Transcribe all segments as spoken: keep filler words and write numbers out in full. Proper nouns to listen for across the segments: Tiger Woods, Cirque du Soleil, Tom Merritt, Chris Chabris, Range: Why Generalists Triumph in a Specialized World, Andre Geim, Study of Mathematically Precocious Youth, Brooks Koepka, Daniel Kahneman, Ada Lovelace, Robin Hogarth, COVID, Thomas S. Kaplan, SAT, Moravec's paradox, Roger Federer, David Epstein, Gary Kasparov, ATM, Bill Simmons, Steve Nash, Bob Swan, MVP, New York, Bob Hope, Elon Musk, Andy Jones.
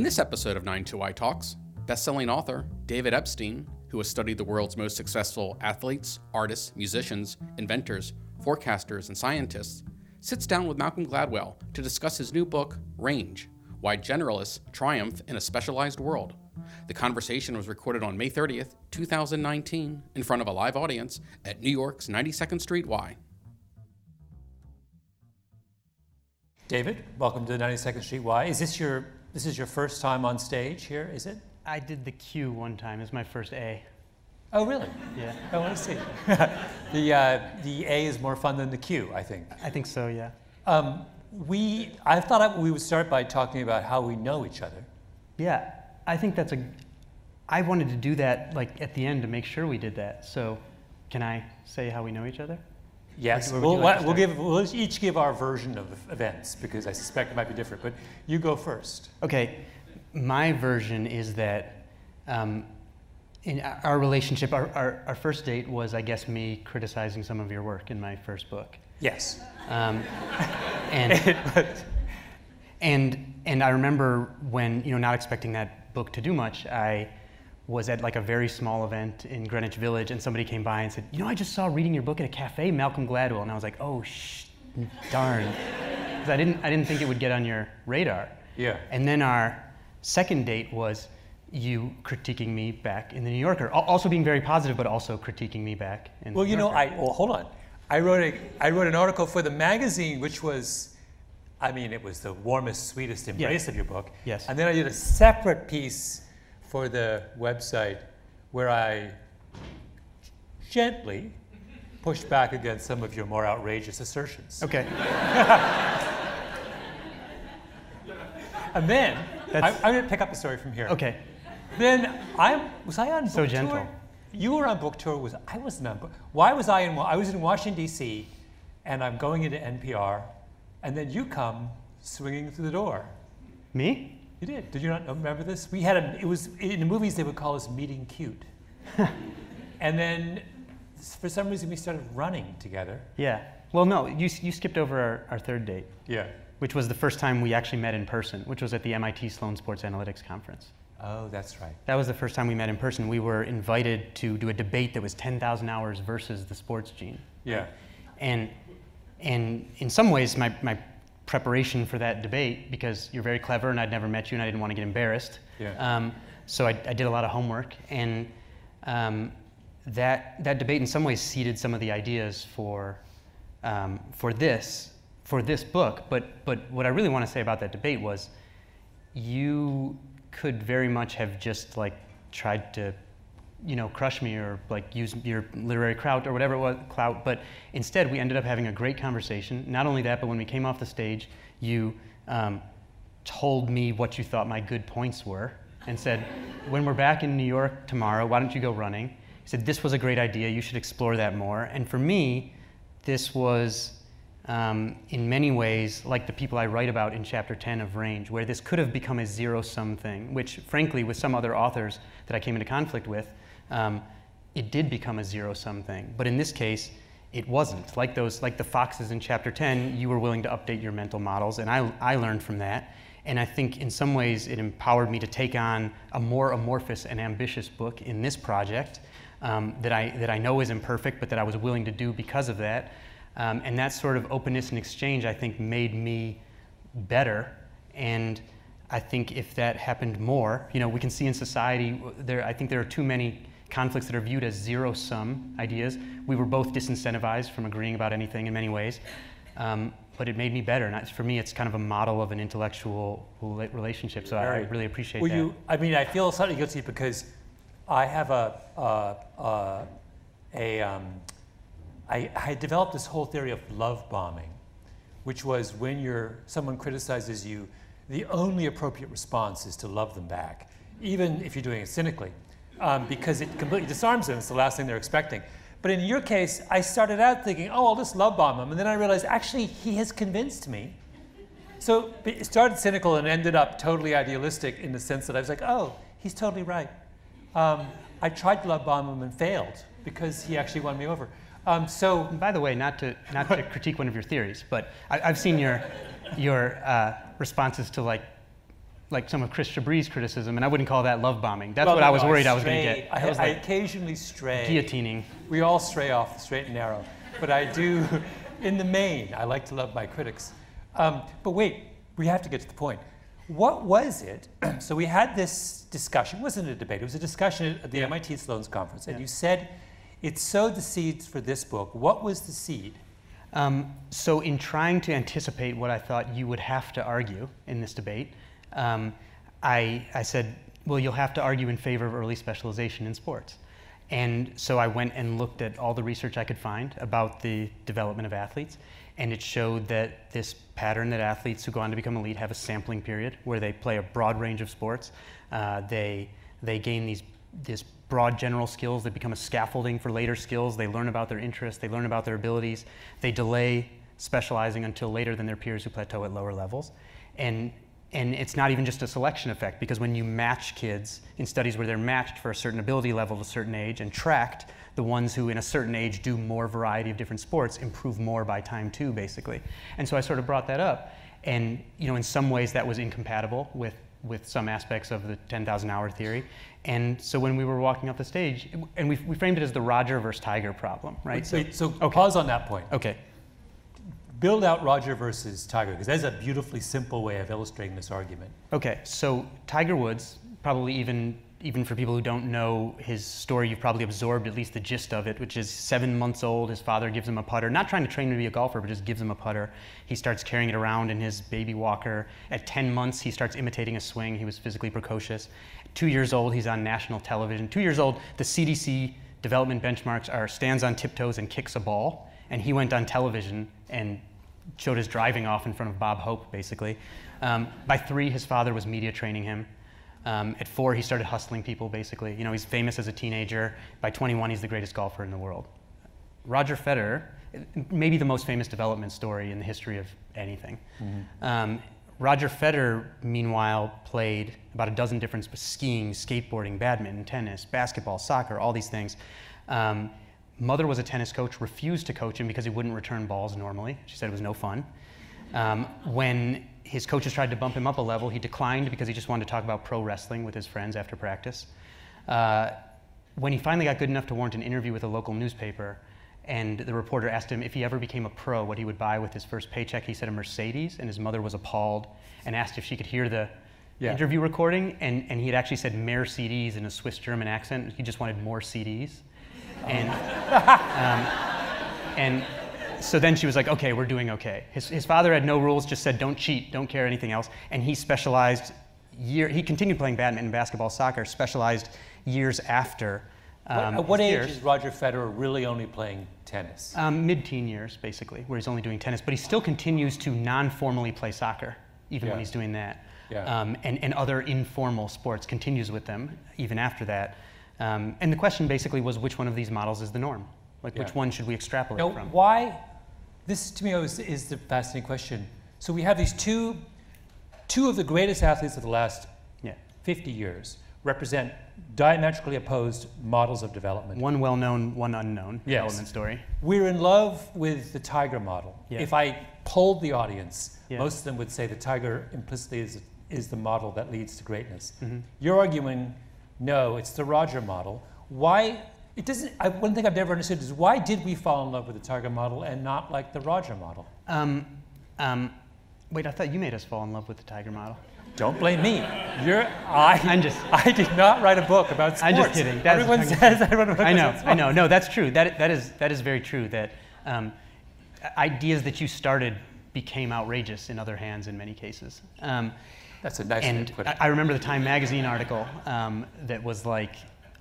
In this episode of ninety-two Y Talks, best-selling author David Epstein, who has studied the world's most successful athletes, artists, musicians, inventors, forecasters, and scientists, sits down with Malcolm Gladwell to discuss his new book, Range: Why Generalists Triumph in a Specialized World. The conversation was recorded on May thirtieth, two thousand nineteen, in front of a live audience at New York's ninety-second Street Y. David, welcome to the ninety-second Street Y. Is this your this is your first time on stage here, is it? I did the Q one time. It's my first A. Oh, really? Yeah. I want to see. the uh, the A is more fun than the Q, I think. I think so, yeah. Um, we I thought I, we would start by talking about how we know each other. Yeah. I think that's a, I wanted to do that like at the end to make sure we did that. So can I say how we know each other? Yes, we'll, like we'll, give, we'll each give our version of events because I suspect it might be different, but you go first. Okay, my version is that um, in our relationship, our, our, our first date was, I guess, me criticizing some of your work in my first book. Yes. Um, and, and, and I remember when, you know, not expecting that book to do much, I was at like a very small event in Greenwich Village and somebody came by and said, you know, I just saw reading your book at a cafe, Malcolm Gladwell. And I was like, oh, sh- darn. Because I didn't, I didn't think it would get on your radar. Yeah. And then our second date was you critiquing me back in The New Yorker, also being very positive, but also critiquing me back in well, The New Yorker. Well, you know, I, well, hold on. I wrote a, I wrote an article for the magazine, which was I mean, it was the warmest, sweetest embrace yeah. of your book. Yes. And then I did a separate piece for the website where I gently pushed back against some of your more outrageous assertions. Okay. And then, That's... I, I'm going to pick up the story from here. Okay. Then, I was I on so book gentle. tour? You were on book tour. Was I wasn't on book Why was I in, I was in Washington, D C, and I'm going into N P R. And then you come swinging through the door. Me? You did. Did you not remember this? We had a, it was, in the movies they would call us meeting cute. And then for some reason we started running together. Yeah. Well, no, you you skipped over our, our third date. Yeah. Which was the first time we actually met in person, which was at the M I T Sloan Sports Analytics Conference. Oh, that's right. That was the first time we met in person. We were invited to do a debate that was ten thousand hours versus the sports gene. Yeah. And. And in some ways, my, my preparation for that debate, because you're very clever and I'd never met you and I didn't want to get embarrassed, yeah. um, so I, I did a lot of homework. And um, that that debate in some ways seeded some of the ideas for um, for this for this book. But but what I really want to say about that debate was you could very much have just like tried to you know, crush me or like use your literary clout or whatever it was, clout. But instead, we ended up having a great conversation. Not only that, but when we came off the stage, you um, told me what you thought my good points were and said, when we're back in New York tomorrow, why don't you go running? He said, this was a great idea. You should explore that more. And for me, this was um, in many ways like the people I write about in chapter ten of Range, where this could have become a zero-sum thing, which frankly, with some other authors that I came into conflict with, Um, it did become a zero-sum thing. But in this case, it wasn't. Like those, like the foxes in chapter ten, you were willing to update your mental models, and I, I learned from that. And I think in some ways it empowered me to take on a more amorphous and ambitious book in this project um, that I that I know is imperfect, but that I was willing to do because of that. Um, and that sort of openness and exchange, I think, made me better. And I think if that happened more, you know, we can see in society, there. I think there are too many conflicts that are viewed as zero-sum ideas. We were both disincentivized from agreeing about anything in many ways, um, but it made me better. And I, for me, it's kind of a model of an intellectual relationship, so I, I really appreciate well, that. You, I mean, I feel slightly guilty because I have a, uh, uh, a um, I, I developed this whole theory of love bombing, which was when you're, someone criticizes you, the only appropriate response is to love them back, even if you're doing it cynically. Um, because it completely disarms them. It's the last thing they're expecting. But in your case, I started out thinking, oh, I'll just love bomb him. And then I realized, actually, he has convinced me. So it started cynical and ended up totally idealistic in the sense that I was like, oh, he's totally right. Um, I tried to love bomb him and failed because he actually won me over. Um, so, and by the way, not to not to critique one of your theories, but I, I've seen your your uh, responses to like like some of Chris Chabris' criticism, and I wouldn't call that love bombing. That's well, what no, I was worried I, I was going to get. I, I, was like I occasionally stray. Guillotining. We all stray off the straight and narrow. But I do, in the main, I like to love my critics. Um, but wait, we have to get to the point. What was it? So we had this discussion. It wasn't a debate. It was a discussion at the yeah. M I T Sloan Conference. And yeah. you said, it sowed the seeds for this book. What was the seed? Um, so in trying to anticipate what I thought you would have to argue in this debate, um, I, I said, well, you'll have to argue in favor of early specialization in sports. And so I went and looked at all the research I could find about the development of athletes. And it showed that this pattern that athletes who go on to become elite have a sampling period where they play a broad range of sports. Uh, they, they gain these this broad general skills that become a scaffolding for later skills. They learn about their interests. They learn about their abilities. They delay specializing until later than their peers who plateau at lower levels. And, and it's not even just a selection effect, because when you match kids in studies where they're matched for a certain ability level at a certain age and tracked, the ones who in a certain age do more variety of different sports improve more by time two, basically. And so I sort of brought that up. And you know, in some ways that was incompatible with, with some aspects of the ten thousand hour theory. And so when we were walking off the stage, and we, we framed it as the Roger versus Tiger problem, right? So, wait, so okay. pause on that point. Okay. Build out Roger versus Tiger, because that's a beautifully simple way of illustrating this argument. Okay, so Tiger Woods, probably even, even for people who don't know his story, you've probably absorbed at least the gist of it, which is seven months old, his father gives him a putter, not trying to train him to be a golfer, but just gives him a putter. He starts carrying it around in his baby walker. At ten months, he starts imitating a swing. He was physically precocious. Two years old, he's on national television. Two years old, the C D C development benchmarks are stands on tiptoes and kicks a ball. And he went on television and showed his driving off in front of Bob Hope, basically. Um, by three, his father was media training him. Um, at four, he started hustling people, basically. You know, he's famous as a teenager. By twenty-one, he's the greatest golfer in the world. Roger Federer, maybe the most famous development story in the history of anything. Mm-hmm. um, Roger Federer, meanwhile, played about a dozen different skiing, skateboarding, badminton, tennis, basketball, soccer, all these things. Um, mother was a tennis coach, refused to coach him because he wouldn't return balls normally. She said it was no fun. Um, when his coaches tried to bump him up a level, he declined because he just wanted to talk about pro wrestling with his friends after practice. Uh, when he finally got good enough to warrant an interview with a local newspaper, and the reporter asked him if he ever became a pro, what he would buy with his first paycheck, he said a Mercedes, and his mother was appalled and asked if she could hear the yeah. interview recording, and, and he had actually said Mercedes in a Swiss German accent. He just wanted more C Ds. Oh. And, um, and so then she was like, okay, we're doing okay. His, his father had no rules, just said don't cheat, don't care anything else, and he specialized, year, he continued playing badminton, basketball, soccer, specialized years after. Um, At what age years. is Roger Federer really only playing tennis? Um, mid-teen years, basically, where he's only doing tennis. But he still continues to non-formally play soccer, even yeah. when he's doing that. Yeah. Um, and, and other informal sports, continues with them even after that. Um, and the question basically was, which one of these models is the norm? Like, yeah. which one should we extrapolate now, from? Why? This, to me, is, is the fascinating question. So we have these two, two of the greatest athletes of the last yeah. fifty years. Represent diametrically opposed models of development. One well-known, one unknown yes. development story. We're in love with the Tiger model. Yeah. If I polled the audience, yeah. most of them would say the Tiger implicitly is, is the model that leads to greatness. Mm-hmm. You're arguing, no, it's the Roger model. Why, it doesn't, I, one thing I've never understood is why did we fall in love with the Tiger model and not like the Roger model? Um, um, wait, I thought you made us fall in love with the Tiger model. Don't blame me. You're, I, I'm just, I did not write a book about sports. I'm just kidding. That's, Everyone I'm says kidding. I wrote a book I know, about sports. I know. No, that's true. That, that, is, that is very true, that um, ideas that you started became outrageous in other hands in many cases. Um, that's a nice way to put it. I remember the Time magazine article um, that was like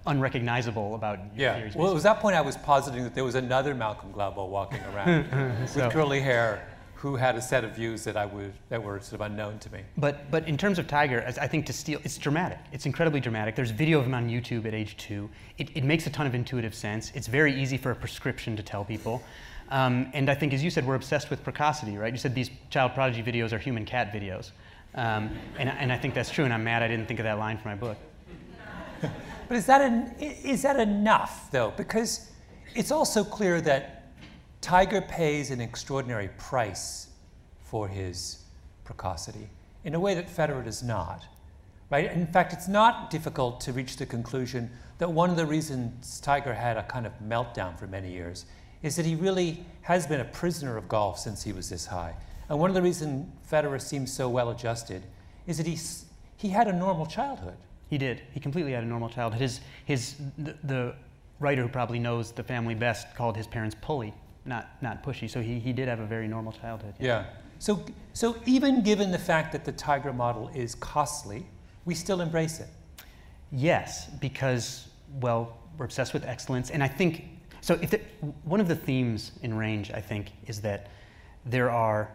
unrecognizable about yeah. your theories. Well, it was that point I was positing that there was another Malcolm Gladwell walking around with so. curly hair, who had a set of views that I would that were sort of unknown to me. But but in terms of Tiger, I think to steal, it's dramatic. It's incredibly dramatic. There's video of him on YouTube at age two. It, it makes a ton of intuitive sense. It's very easy for a prescription to tell people. Um, and I think, as you said, we're obsessed with precocity, right? You said these child prodigy videos are human cat videos. Um, and, and I think that's true, and I'm mad I didn't think of that line for my book. But is that, an, is that enough, though? Because it's also clear that Tiger pays an extraordinary price for his precocity in a way that Federer does not. right? In fact, it's not difficult to reach the conclusion that one of the reasons Tiger had a kind of meltdown for many years is that he really has been a prisoner of golf since he was this high. And one of the reasons Federer seems so well-adjusted is that he, he had a normal childhood. He did. He completely had a normal childhood. His, his, the, the writer who probably knows the family best called his parents pulley, not, not pushy. So he, he did have a very normal childhood. Yeah. yeah. So, so even given the fact that the Tiger model is costly, we still embrace it. Yes, because, well, we're obsessed with excellence. And I think, so if the, one of the themes in Range, I think, is that there are,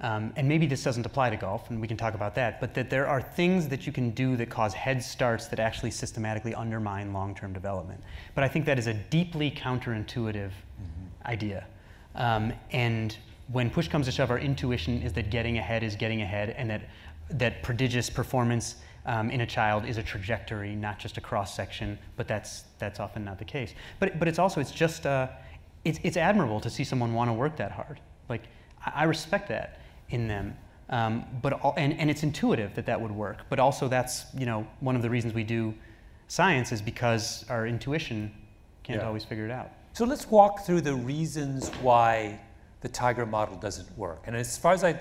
um, and maybe this doesn't apply to golf, and we can talk about that, but that there are things that you can do that cause head starts that actually systematically undermine long-term development. But I think that is a deeply counterintuitive mm-hmm. idea. Um, and when push comes to shove, our intuition is that getting ahead is getting ahead, and that, that prodigious performance Um, in a child is a trajectory, not just a cross section, but that's that's often not the case. But but it's also it's just uh, it's it's admirable to see someone want to work that hard. Like I, I respect that in them. Um, but all, and and it's intuitive that that would work. But also that's you know one of the reasons we do science is because our intuition can't yeah. always figure it out. So let's walk through the reasons why the Tiger model doesn't work. And as far as I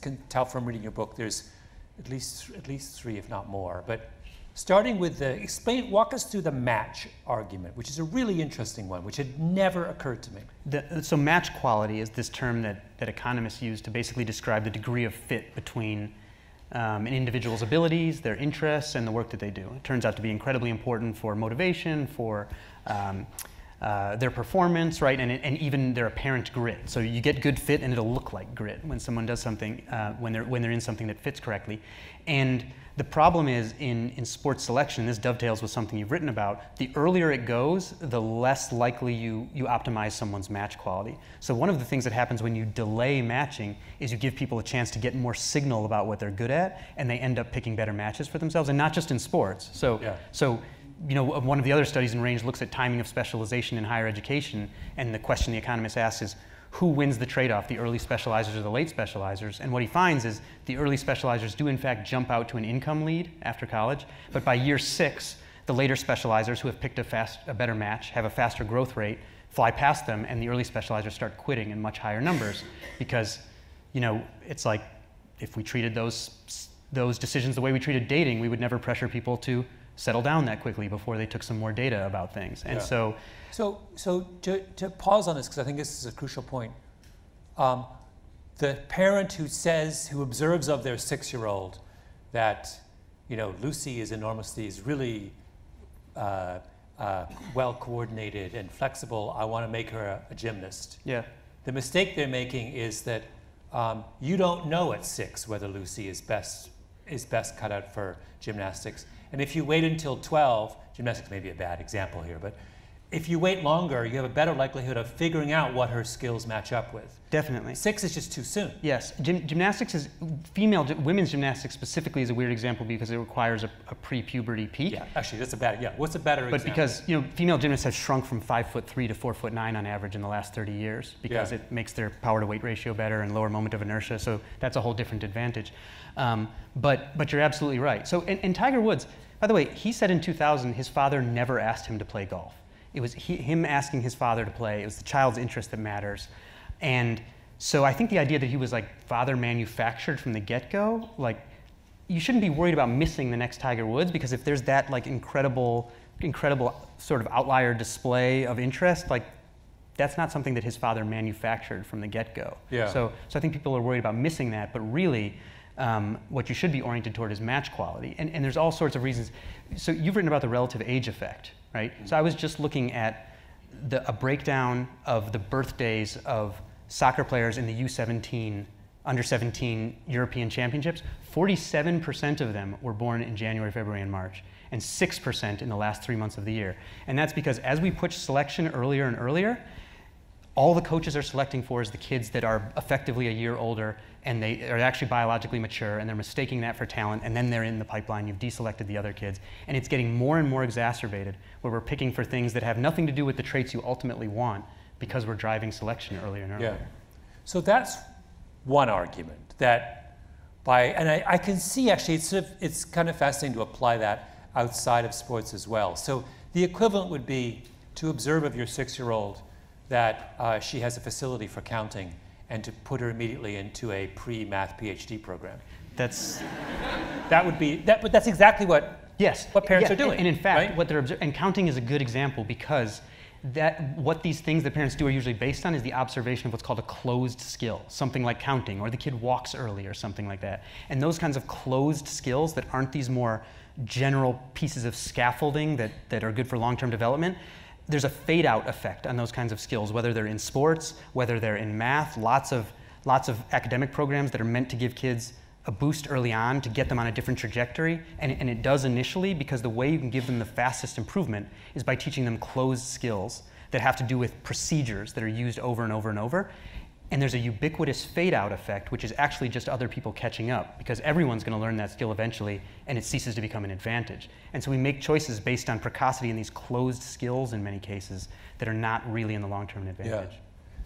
can tell from reading your book, there's At least, at least three, if not more. But starting with the, explain, walk us through the match argument, which is a really interesting one, which had never occurred to me. The, so match quality is this term that, that economists use to basically describe the degree of fit between um, an individual's abilities, their interests, and the work that they do. It turns out to be incredibly important for motivation, for um, Uh, their performance, right, and, and even their apparent grit. So you get good fit, and it'll look like grit when someone does something, uh, when they're when they're in something that fits correctly. And the problem is in in sports selection. This dovetails with something you've written about. The earlier it goes, the less likely you you optimize someone's match quality. So one of the things that happens when you delay matching is you give people a chance to get more signal about what they're good at, and they end up picking better matches for themselves, and not just in sports. So yeah. so. You know, one of the other studies in Range looks at timing of specialization in higher education, and the question the economist asks is, who wins the trade-off, the early specializers or the late specializers? And what he finds is the early specializers do in fact jump out to an income lead after college, but by year six, the later specializers who have picked a, fast, a better match, have a faster growth rate, fly past them, and the early specializers start quitting in much higher numbers because, you know, it's like if we treated those, those decisions the way we treated dating, we would never pressure people to settle down that quickly before they took some more data about things. And yeah. so... So, so to, to pause on this, because I think this is a crucial point, um, the parent who says, who observes of their six-year-old that, you know, Lucy is enormously, is really uh, uh, well-coordinated and flexible, I want to make her a, a gymnast. Yeah. The mistake they're making is that um, you don't know at six whether Lucy is best, is best cut out for gymnastics. And if you wait until twelve, gymnastics may be a bad example here, but if you wait longer, you have a better likelihood of figuring out what her skills match up with. Definitely. Six is just too soon. Yes. Gym, gymnastics is, female, women's gymnastics specifically is a weird example because it requires a, a pre-puberty peak. Yeah, actually, that's a bad, yeah, what's a better but example? But because, you know, female gymnasts have shrunk from five foot three to four foot nine on average in the last thirty years because yeah. it makes their power to weight ratio better and lower moment of inertia, so that's a whole different advantage. Um, but, but you're absolutely right. So, and, and Tiger Woods, by the way, he said in two thousand his father never asked him to play golf. It was he, him asking his father to play. It was the child's interest that matters. And so I think the idea that he was like father manufactured from the get-go, like you shouldn't be worried about missing the next Tiger Woods because if there's that like incredible, incredible sort of outlier display of interest, like that's not something that his father manufactured from the get-go. Yeah. So, so I think people are worried about missing that, but really, Um, what you should be oriented toward is match quality. And, and there's all sorts of reasons. So you've written about the relative age effect, right? Mm-hmm. So I was just looking at the, a breakdown of the birthdays of soccer players in the U seventeen, under seventeen European championships. forty-seven percent of them were born in January, February, and March, and six percent in the last three months of the year. And that's because as we push selection earlier and earlier, all the coaches are selecting for is the kids that are effectively a year older and they are actually biologically mature and they're mistaking that for talent and then they're in the pipeline, you've deselected the other kids. And it's getting more and more exacerbated where we're picking for things that have nothing to do with the traits you ultimately want because we're driving selection earlier and earlier. Yeah. So that's one argument, that by, and I, I can see actually it's, sort of, it's kind of fascinating to apply that outside of sports as well. So the equivalent would be to observe of your six-year-old that uh, she has a facility for counting and to put her immediately into a pre-math PhD program. That's... that would be, that, but that's exactly what, yes. what parents yeah. are doing. And, and in fact, right? what they're observing, and counting is a good example because that what these things that parents do are usually based on is the observation of what's called a closed skill, something like counting, or the kid walks early, or something like that. And those kinds of closed skills that aren't these more general pieces of scaffolding that, that are good for long-term development, there's a fade-out effect on those kinds of skills, whether they're in sports, whether they're in math, lots of, lots of academic programs that are meant to give kids a boost early on to get them on a different trajectory, and, and it does initially because the way you can give them the fastest improvement is by teaching them closed skills that have to do with procedures that are used over and over and over. And there's a ubiquitous fade-out effect, which is actually just other people catching up, because everyone's going to learn that skill eventually, and it ceases to become an advantage. And so we make choices based on precocity in these closed skills in many cases that are not really in the long-term advantage. Yeah.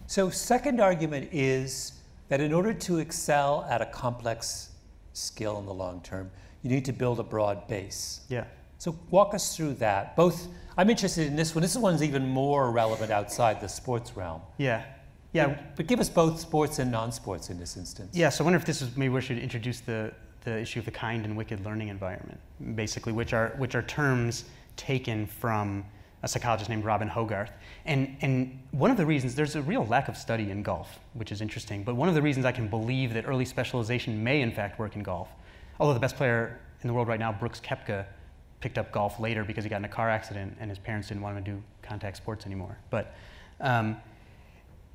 So second argument is that in order to excel at a complex skill in the long term, you need to build a broad base. Yeah. So walk us through that. Both, I'm interested in this one. This one's even more relevant outside the sports realm. Yeah. Yeah, but give us both sports and non-sports in this instance. Yeah, so I wonder if this is maybe we should introduce the, the issue of the kind and wicked learning environment, basically, which are which are terms taken from a psychologist named Robin Hogarth. And and one of the reasons there's a real lack of study in golf, which is interesting. But one of the reasons I can believe that early specialization may in fact work in golf, although the best player in the world right now, Brooks Koepka, picked up golf later because he got in a car accident and his parents didn't want him to do contact sports anymore. But um,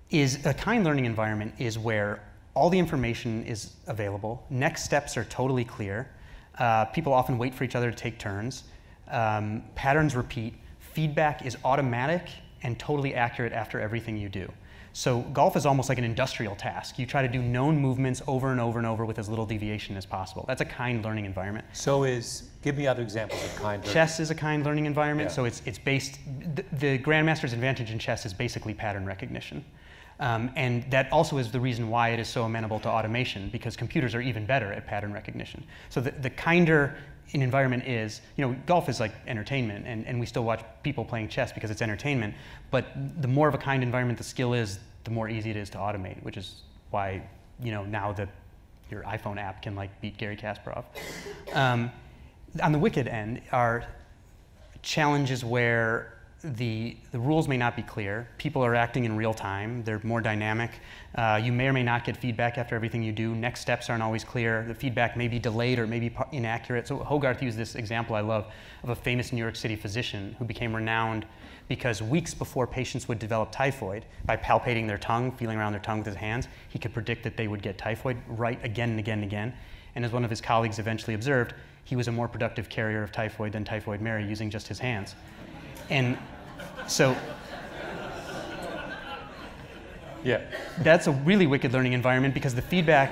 is a kind learning environment is where all the information is available. Next steps are totally clear. Uh, people often wait for each other to take turns. Um, patterns repeat. Feedback is automatic and totally accurate after everything you do. So golf is almost like an industrial task. You try to do known movements over and over and over with as little deviation as possible. That's a kind learning environment. So is, give me other examples of kind learning. Chess is a kind learning environment. Yeah. So it's, it's based, the, the grandmaster's advantage in chess is basically pattern recognition. Um, and that also is the reason why it is so amenable to automation, because computers are even better at pattern recognition. So the, the kinder an environment is, you know, golf is like entertainment, and, and we still watch people playing chess because it's entertainment, but the more of a kind environment the skill is, the more easy it is to automate, which is why, you know, now that your iPhone app can, like, beat Gary Kasparov. Um, on the wicked end are challenges where The, the rules may not be clear. People are acting in real time. They're more dynamic. Uh, you may or may not get feedback after everything you do. Next steps aren't always clear. The feedback may be delayed or may be inaccurate. So Hogarth used this example I love of a famous New York City physician who became renowned because weeks before patients would develop typhoid, by palpating their tongue, feeling around their tongue with his hands, he could predict that they would get typhoid right again and again and again. And as one of his colleagues eventually observed, he was a more productive carrier of typhoid than Typhoid Mary using just his hands. And so yeah, that's a really wicked learning environment because the feedback,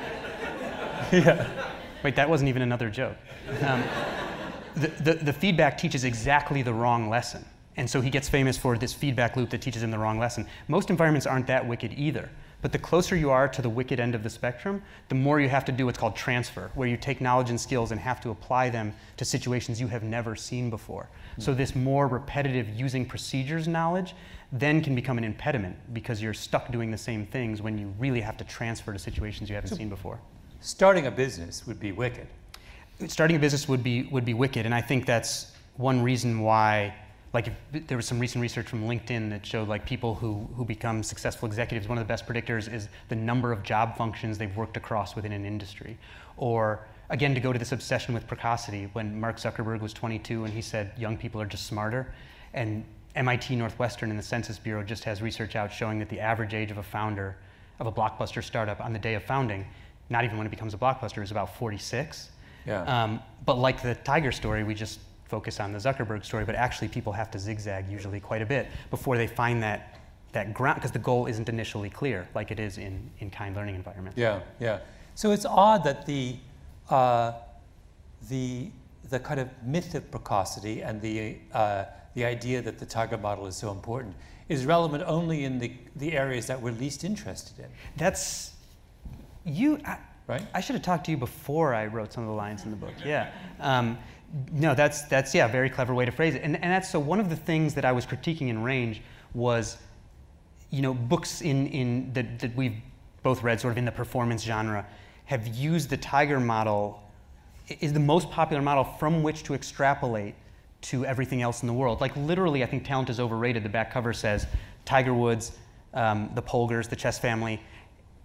yeah. Wait, that wasn't even another joke. Um, the, the, the feedback teaches exactly the wrong lesson. And so he gets famous for this feedback loop that teaches him the wrong lesson. Most environments aren't that wicked either. But the closer you are to the wicked end of the spectrum, the more you have to do what's called transfer, where you take knowledge and skills and have to apply them to situations you have never seen before. Mm-hmm. So this more repetitive using procedures knowledge then can become an impediment because you're stuck doing the same things when you really have to transfer to situations you haven't so seen before. Starting a business would be wicked. Starting a business would be, would be wicked, and I think that's one reason why. Like if there was some recent research from LinkedIn that showed like people who, who become successful executives, one of the best predictors is the number of job functions they've worked across within an industry. Or again, to go to this obsession with precocity, when Mark Zuckerberg was twenty-two and he said young people are just smarter, and M I T Northwestern and the Census Bureau just has research out showing that the average age of a founder of a blockbuster startup on the day of founding, not even when it becomes a blockbuster, is about forty-six. Yeah. Um, but like the Tiger story, we just focus on the Zuckerberg story, but actually people have to zigzag usually quite a bit before they find that that ground, because the goal isn't initially clear like it is in, in kind learning environments. Yeah, yeah. So it's odd that the, uh, the, the kind of myth of precocity and the, uh, the idea that the Tiger model is so important is relevant only in the, the areas that we're least interested in. That's, you, I, right? I should have talked to you before I wrote some of the lines in the book, yeah. Um, no, that's, that's yeah, a very clever way to phrase it. And, and that's, so one of the things that I was critiquing in Range was, you know, books in, in the, that we've both read sort of in the performance genre have used the Tiger model, is the most popular model from which to extrapolate to everything else in the world. Like literally, I think Talent is Overrated, the back cover says, Tiger Woods, um, the Polgars, the chess family,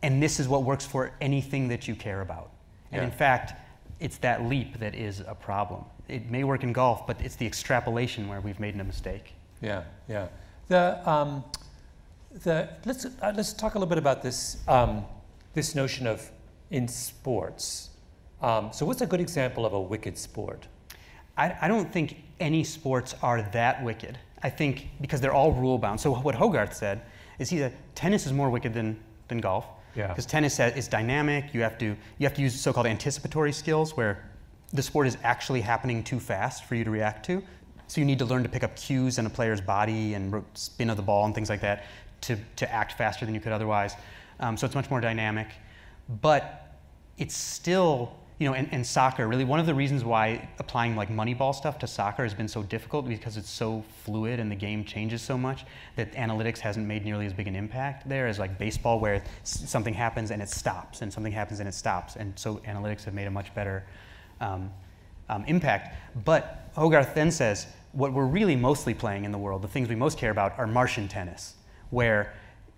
and this is what works for anything that you care about. And yeah. in fact, it's that leap that is a problem. It may work in golf, but it's the extrapolation where we've made a mistake. Yeah, yeah. The, um, the, let's, uh, let's talk a little bit about this, um, this notion of in sports. Um, so what's a good example of a wicked sport? I, I don't think any sports are that wicked. I think because they're all rule-bound. So what Hogarth said is he said tennis is more wicked than, than golf. Because yeah. tennis is dynamic. You have to you have to use so-called anticipatory skills where the sport is actually happening too fast for you to react to. So you need to learn to pick up cues in a player's body and spin of the ball and things like that to, to act faster than you could otherwise. Um, so it's much more dynamic. But it's still, you know, and, and soccer, really one of the reasons why applying like Moneyball stuff to soccer has been so difficult because it's so fluid and the game changes so much that analytics hasn't made nearly as big an impact there as like baseball where something happens and it stops and something happens and it stops. And so analytics have made a much better um, um, impact. But Hogarth then says, what we're really mostly playing in the world, the things we most care about are Martian tennis, where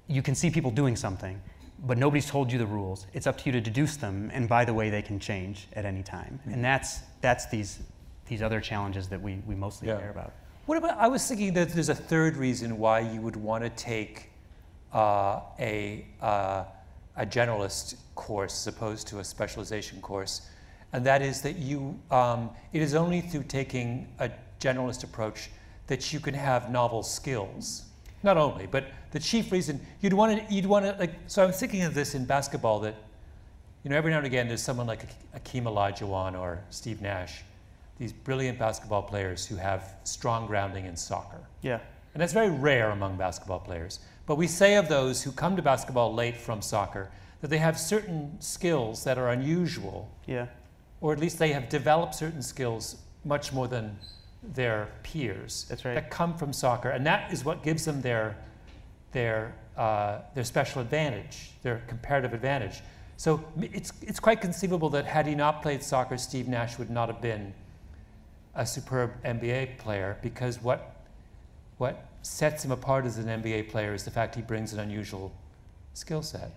you can see people doing something but nobody's told you the rules. It's up to you to deduce them, and by the way, they can change at any time. Mm-hmm. And that's that's these these other challenges that we, we mostly yeah. care about. What about, I was thinking that there's a third reason why you would want to take uh, a, uh, a generalist course as opposed to a specialization course, and that is that you, um, it is only through taking a generalist approach that you can have novel skills. Not only, but the chief reason you'd want to, you'd want to, like, so I'm thinking of this in basketball that, you know, every now and again there's someone like Hakeem Olajuwon or Steve Nash, these brilliant basketball players who have strong grounding in soccer. Yeah. And that's very rare among basketball players. But we say of those who come to basketball late from soccer that they have certain skills that are unusual. Yeah. Or at least they have developed certain skills much more than their peers That's right. that come from soccer, and that is what gives them their their uh, their special advantage, their comparative advantage. So it's it's quite conceivable that had he not played soccer, Steve Nash would not have been a superb N B A player, because what what sets him apart as an N B A player is the fact he brings an unusual skill set.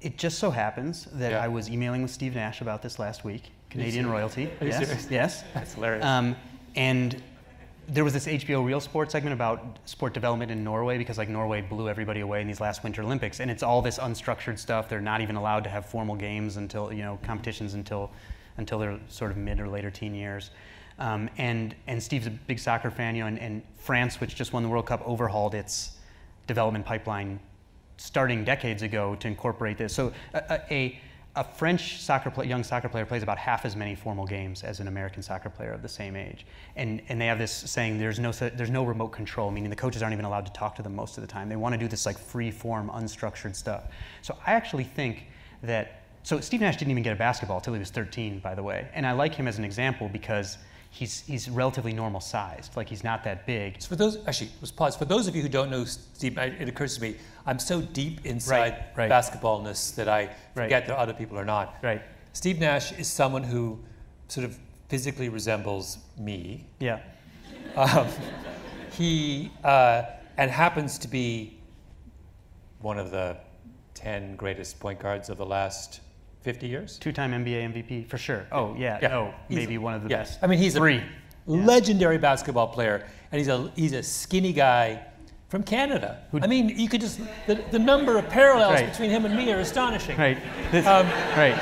It just so happens that yeah. I was emailing with Steve Nash about this last week. Canadian royalty. Yes, serious? Yes. That's hilarious. Um, And there was this H B O Real Sports segment about sport development in Norway, because like Norway blew everybody away in these last Winter Olympics, and it's all this unstructured stuff. They're not even allowed to have formal games until, you know, competitions until until their sort of mid or later teen years. Um, and and Steve's a big soccer fan, you know, and, and France, which just won the World Cup, overhauled its development pipeline starting decades ago to incorporate this. So a, a A French soccer play, young soccer player plays about half as many formal games as an American soccer player of the same age, and and they have this saying: there's no there's no remote control, meaning the coaches aren't even allowed to talk to them most of the time. They want to do this like free form, unstructured stuff. So I actually think that so Steve Nash didn't even get a basketball until he was thirteen, by the way, and I like him as an example because he's he's relatively normal sized, like he's not that big. So for those actually, let's pause. For those of you who don't know Steve, it occurs to me I'm so deep inside right, right. basketballness that I forget right. that other people are not. Right. Steve Nash is someone who sort of physically resembles me. Yeah. Um, he uh, and happens to be one of the ten greatest point guards of the last fifty years? Two-time N B A M V P, for sure. Oh, yeah, yeah. no, he's maybe a, one of the yeah. best. I mean, he's Three. a legendary yeah. basketball player, and he's a, he's a skinny guy from Canada. Who'd, I mean, you could just, the, the number of parallels right. between him and me are astonishing. Right. This, um, right.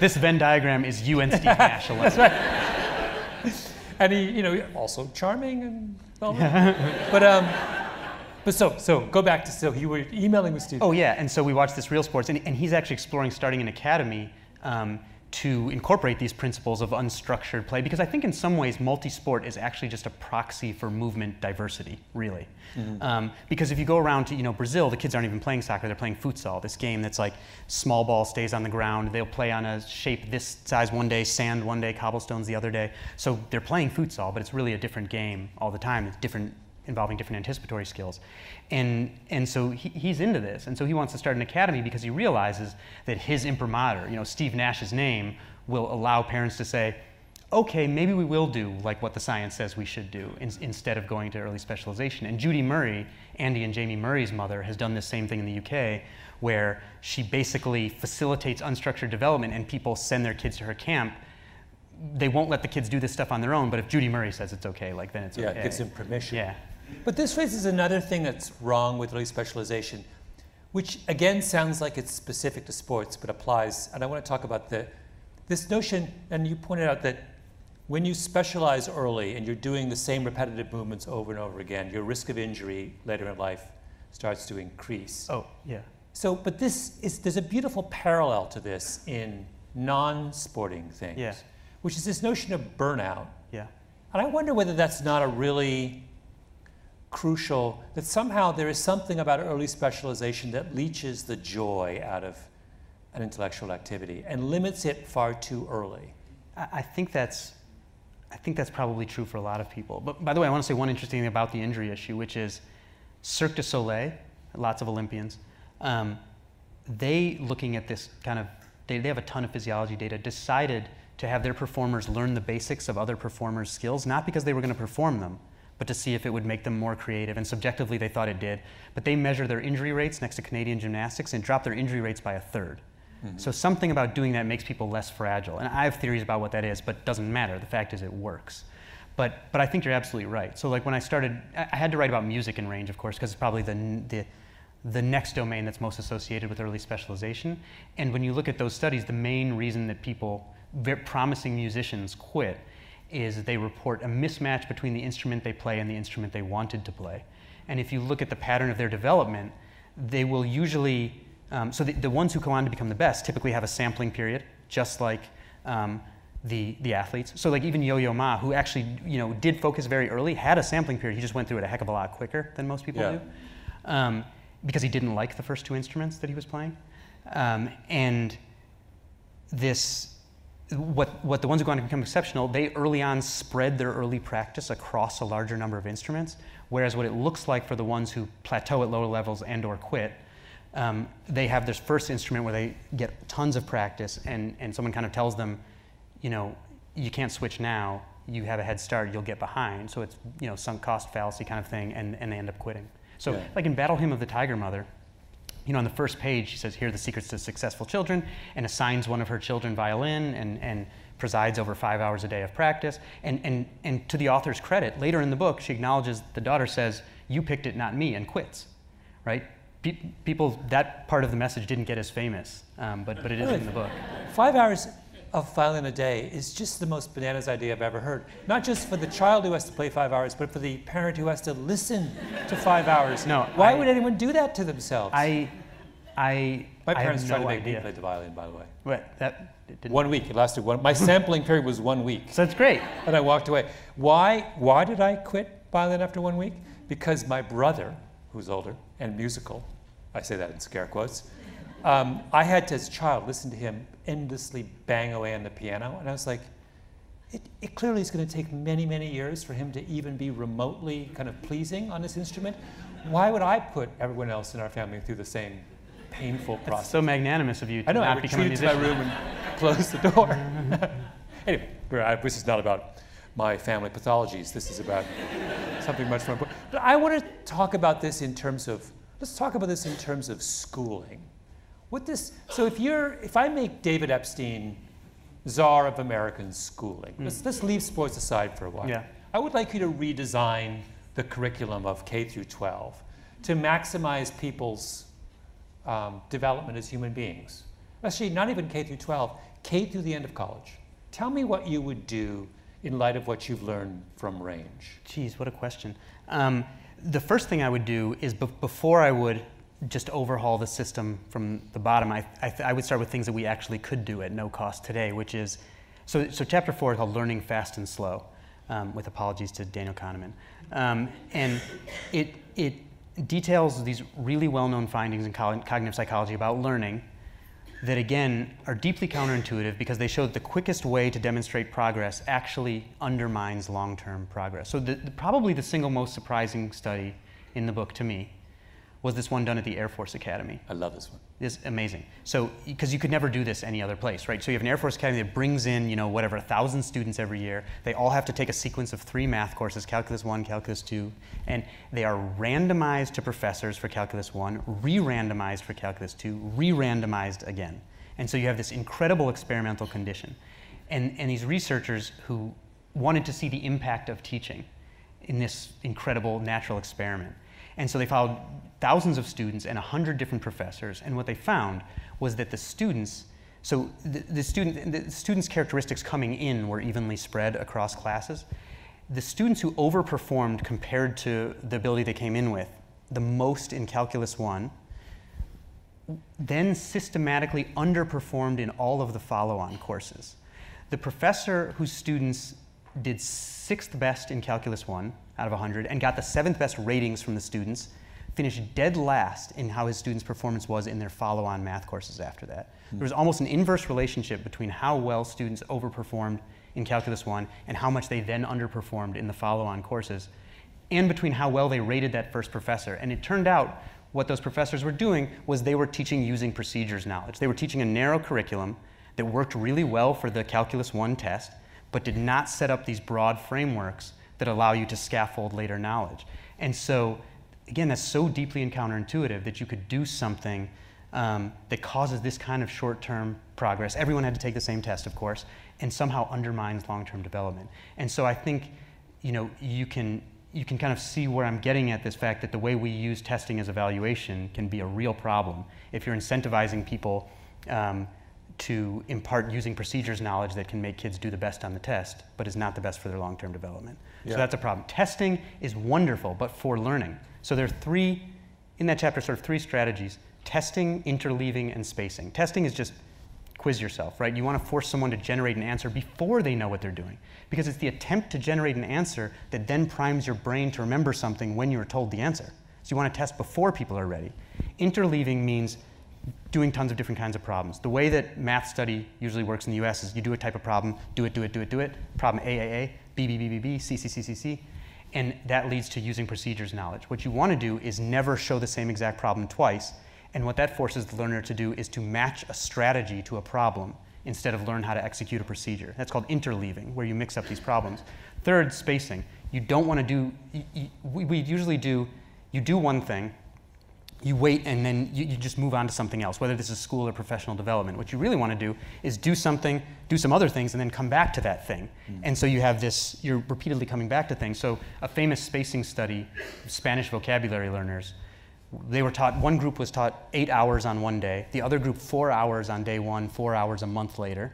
this Venn diagram is you and Steve Nash alone. That's right. And he, you know, also charming and all that. But, um, But so, so go back to, so you were emailing with Steve. Oh yeah, and so we watched this Real Sports, and, and he's actually exploring starting an academy um, to incorporate these principles of unstructured play, because I think in some ways multi-sport is actually just a proxy for movement diversity, really. Mm-hmm. Um, because if you go around to you know Brazil, the kids aren't even playing soccer, they're playing futsal, this game that's like small ball stays on the ground, they'll play on a shape this size one day, sand one day, cobblestones the other day. So they're playing futsal, but it's really a different game all the time. It's different, involving different anticipatory skills. And, and so he, he's into this. And so he wants to start an academy because he realizes that his imprimatur, you know, Steve Nash's name, will allow parents to say, okay, maybe we will do like what the science says we should do in, instead of going to early specialization. And Judy Murray, Andy and Jamie Murray's mother, has done the same thing in the U K, where she basically facilitates unstructured development and people send their kids to her camp. They won't let the kids do this stuff on their own, but if Judy Murray says it's okay, like then it's yeah, okay. Yeah, it gives them permission. Yeah. But this raises another thing that's wrong with early specialization, which again sounds like it's specific to sports, but applies. And I want to talk about the, this notion, and you pointed out that when you specialize early and you're doing the same repetitive movements over and over again, your risk of injury later in life starts to increase. Oh, yeah. So, but this is, there's a beautiful parallel to this in non-sporting things, yeah. which is this notion of burnout. Yeah. And I wonder whether that's not a really crucial, that somehow there is something about early specialization that leeches the joy out of an intellectual activity and limits it far too early. I think that's, I think that's probably true for a lot of people. But by the way, I want to say one interesting thing about the injury issue, which is Cirque du Soleil, lots of Olympians, um, they, looking at this kind of, they, they have a ton of physiology data, decided to have their performers learn the basics of other performers' skills, not because they were going to perform them, but to see if it would make them more creative. And subjectively, they thought it did. But they measure their injury rates next to Canadian gymnastics and drop their injury rates by a third. Mm-hmm. So something about doing that makes people less fragile. And I have theories about what that is, but it doesn't matter. The fact is it works. But, but I think you're absolutely right. So like when I started, I had to write about music and range, of course, because it's probably the, the, the next domain that's most associated with early specialization. And when you look at those studies, the main reason that people, very promising musicians, quit is they report a mismatch between the instrument they play and the instrument they wanted to play. And if you look at the pattern of their development, they will usually, um, so the, the ones who go on to become the best typically have a sampling period, just like um, the, the athletes. So like even Yo-Yo Ma, who actually you know, did focus very early, had a sampling period. He just went through it a heck of a lot quicker than most people yeah. do, um, because he didn't like the first two instruments that he was playing. Um, and this, What, what the ones who go on to become exceptional, they early on spread their early practice across a larger number of instruments, whereas what it looks like for the ones who plateau at lower levels and or quit, um, they have this first instrument where they get tons of practice and, and someone kind of tells them, you know, you can't switch now, you have a head start, you'll get behind. So it's, you know, sunk cost fallacy kind of thing, and, and they end up quitting. So yeah. like in Battle Hymn of the Tiger Mother, you know, on the first page, she says, here are the secrets to successful children, and assigns one of her children violin and, and presides over five hours a day of practice. And, and, and to the author's credit, later in the book, she acknowledges the daughter says, you picked it, not me, and quits, right? Pe people, that part of the message didn't get as famous, um, but, but it is in the book. Five hours of violin a day is just the most bananas idea I've ever heard. Not just for the child who has to play five hours, but for the parent who has to listen to five hours. No, Why I, would anyone do that to themselves? I, I, my parents I have tried no to make idea. me play the violin, by the way. What? That didn't one week. It lasted one. My sampling period was one week. So that's great. And I walked away. Why? Why did I quit violin after one week? Because my brother, who's older and musical, I say that in scare quotes. Um, I had to, as a child, listen to him endlessly bang away on the piano, and I was like, it, it clearly is going to take many, many years for him to even be remotely kind of pleasing on this instrument. Why would I put everyone else in our family through the same painful process? That's so magnanimous of you to I know, not I become a musician. I retreated to my room and closed the door. Anyway, this is not about my family pathologies. This is about something much more important. But I want to talk about this in terms of, let's talk about this in terms of schooling. What this, so if you're, if I make David Epstein czar of American schooling, mm. let's, let's leave sports aside for a while. Yeah. I would like you to redesign the curriculum of K through twelve to maximize people's um, development as human beings. Actually, not even K through twelve, K through the end of college. Tell me what you would do in light of what you've learned from Range. Geez, what a question. Um, the first thing I would do is be- before I would just overhaul the system from the bottom, I, I, th I would start with things that we actually could do at no cost today, which is, so, so chapter four is called Learning Fast and Slow, um, with apologies to Daniel Kahneman. Um, and it, it details these really well-known findings in co cognitive psychology about learning that, again, are deeply counterintuitive because they show that the quickest way to demonstrate progress actually undermines long-term progress. So the, the, probably the single most surprising study in the book to me was this one done at the Air Force Academy. I love this one. It's amazing. So, because you could never do this any other place, right? So you have an Air Force Academy that brings in, you know, whatever, a thousand students every year. They all have to take a sequence of three math courses, Calculus one, Calculus two, and they are randomized to professors for Calculus one, re-randomized for Calculus two, re-randomized again. And so you have this incredible experimental condition. And, and these researchers who wanted to see the impact of teaching in this incredible natural experiment. And so they followed thousands of students and one hundred different professors. And what they found was that the students, so the, the, student, the students' characteristics coming in were evenly spread across classes. The students who overperformed compared to the ability they came in with, the most in Calculus one, then systematically underperformed in all of the follow-on courses. The professor whose students did sixth best in Calculus one out of one hundred and got the seventh best ratings from the students finished dead last in how his students' performance was in their follow-on math courses after that. There was almost an inverse relationship between how well students overperformed in Calculus one and how much they then underperformed in the follow-on courses, and between how well they rated that first professor. And it turned out what those professors were doing was they were teaching using procedures knowledge. They were teaching a narrow curriculum that worked really well for the Calculus one test, but did not set up these broad frameworks that allow you to scaffold later knowledge. And so, again, that's so deeply counterintuitive that you could do something um, that causes this kind of short-term progress. Everyone had to take the same test, of course, and somehow undermines long-term development. And so I think, you know, you can, you can kind of see where I'm getting at this fact that the way we use testing as evaluation can be a real problem if you're incentivizing people um, to impart using procedures knowledge that can make kids do the best on the test, but is not the best for their long-term development. Yeah. So that's a problem. Testing is wonderful, but for learning. So there are three, in that chapter, sort of three strategies: testing, interleaving, and spacing. Testing is just quiz yourself, right? You want to force someone to generate an answer before they know what they're doing, because it's the attempt to generate an answer that then primes your brain to remember something when you were told the answer. So you want to test before people are ready. Interleaving means doing tons of different kinds of problems. The way that math study usually works in the U S is you do a type of problem, do it, do it, do it, do it, problem A, A, A, B, B, B, B, B, C, C, C, C, C, and that leads to using procedures knowledge. What you want to do is never show the same exact problem twice, and what that forces the learner to do is to match a strategy to a problem instead of learn how to execute a procedure. That's called interleaving, where you mix up these problems. Third, spacing. You don't want to do, you, you, we usually do, you do one thing, you wait, and then you, you just move on to something else, whether this is school or professional development. What you really want to do is do something, do some other things, and then come back to that thing. Mm. And so you have this, you're repeatedly coming back to things. So a famous spacing study, Spanish vocabulary learners, they were taught, one group was taught eight hours on one day, the other group four hours on day one, four hours a month later,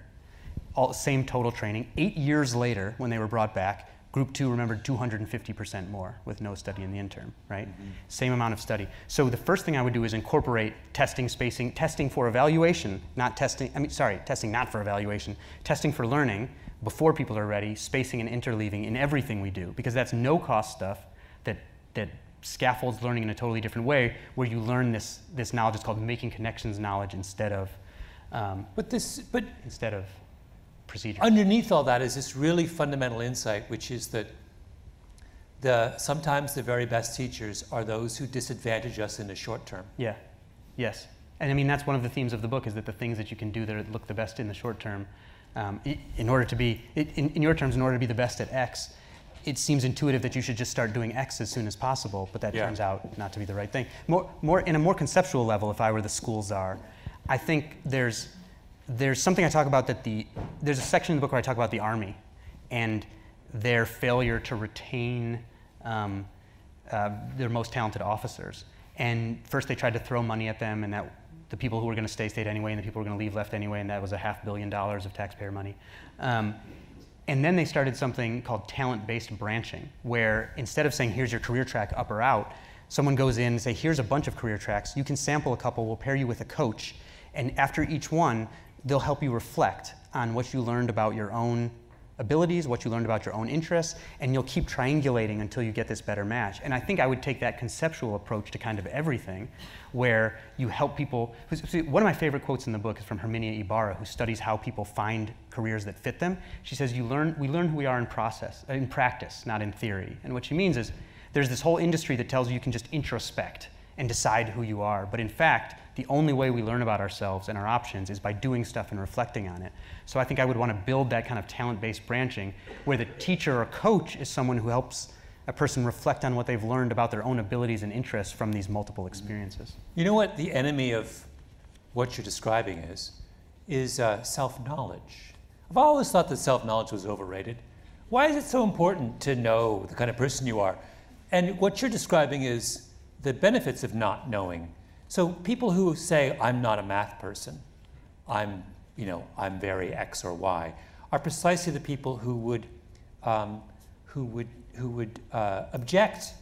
all same total training. Eight years later, when they were brought back, Group two remembered two hundred fifty percent more with no study in the interim, right? Mm-hmm. Same amount of study. So the first thing I would do is incorporate testing, spacing, testing for evaluation, not testing, I mean, sorry, testing not for evaluation, testing for learning before people are ready, spacing and interleaving in everything we do, because that's no-cost stuff that, that scaffolds learning in a totally different way, where you learn this, this knowledge. It's called making connections knowledge instead of, um, but this, but instead of, procedure. Underneath all that is this really fundamental insight, which is that the sometimes the very best teachers are those who disadvantage us in the short term. Yeah, yes. And I mean, that's one of the themes of the book, is that the things that you can do that look the best in the short term, um, in order to be, in, in your terms, in order to be the best at X, it seems intuitive that you should just start doing X as soon as possible, but that yeah. turns out not to be the right thing. More, more, in a more conceptual level, if I were the school czar, I think there's There's something I talk about that the, there's a section in the book where I talk about the Army and their failure to retain um, uh, their most talented officers. And first they tried to throw money at them, and that the people who were going to stay stayed anyway, and the people who were going to leave left anyway, and that was a half billion dollars of taxpayer money. Um, and then they started something called talent-based branching, where instead of saying, here's your career track, up or out, someone goes in and say, here's a bunch of career tracks. You can sample a couple. We'll pair you with a coach. And after each one, they'll help you reflect on what you learned about your own abilities, what you learned about your own interests, and you'll keep triangulating until you get this better match. And I think I would take that conceptual approach to kind of everything, where you help people. One of my favorite quotes in the book is from Herminia Ibarra, who studies how people find careers that fit them. She says, "You learn, we learn who we are in process, in practice, not in theory." And what she means is there's this whole industry that tells you you can just introspect and decide who you are. But in fact, the only way we learn about ourselves and our options is by doing stuff and reflecting on it. So I think I would want to build that kind of talent-based branching where the teacher or coach is someone who helps a person reflect on what they've learned about their own abilities and interests from these multiple experiences. You know what the enemy of what you're describing is? Is uh, self-knowledge. I've always thought that self-knowledge was overrated. Why is it so important to know the kind of person you are? And what you're describing is the benefits of not knowing. So people who say, I'm not a math person, I'm, you know, I'm very X or Y, are precisely the people who would, um, who would, who would uh, object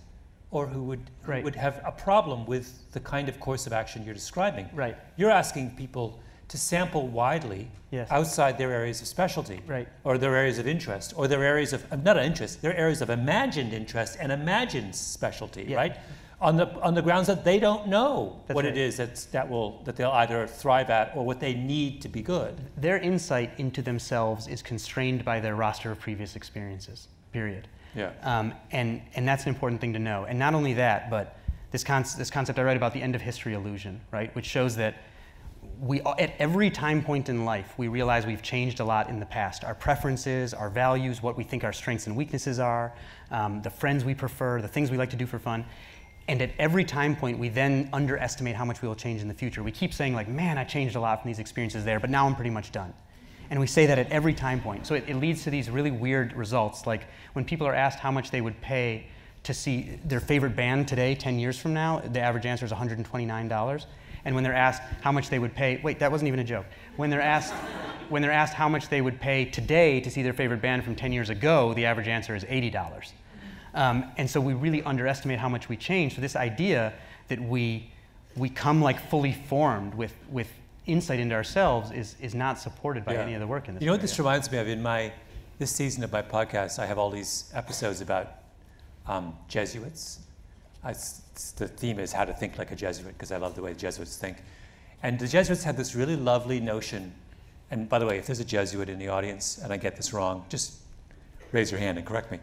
or who would, right. who would have a problem with the kind of course of action you're describing. Right. You're asking people to sample widely yes. outside their areas of specialty right. or their areas of interest or their areas of, not interest, their areas of imagined interest and imagined specialty, yeah. right? On the, on the grounds that they don't know that's what right. it is that's, that, will, that they'll either thrive at or what they need to be good. Their insight into themselves is constrained by their roster of previous experiences, period. Yeah. Um, and, and that's an important thing to know. And not only that, but this, con this concept I write about, the end of history illusion, right? Which shows that we, at every time point in life, we realize we've changed a lot in the past. Our preferences, our values, what we think our strengths and weaknesses are, um, the friends we prefer, the things we like to do for fun. And at every time point, we then underestimate how much we will change in the future. We keep saying, like, man, I changed a lot from these experiences there, but now I'm pretty much done. And we say that at every time point. So it, it leads to these really weird results. Like when people are asked how much they would pay to see their favorite band today, ten years from now, the average answer is one hundred twenty-nine dollars. And when they're asked how much they would pay, wait, that wasn't even a joke. When they're asked, when they're asked how much they would pay today to see their favorite band from ten years ago, the average answer is eighty dollars. Um, and so we really underestimate how much we change. So this idea that we, we come like fully formed with, with insight into ourselves is, is not supported by yeah. any of the work in this. You know area. What this reminds me of? In my, this season of my podcast, I have all these episodes about um, Jesuits. I, it's, the theme is how to think like a Jesuit, because I love the way Jesuits think. And the Jesuits had this really lovely notion. And by the way, if there's a Jesuit in the audience and I get this wrong, just raise your hand and correct me.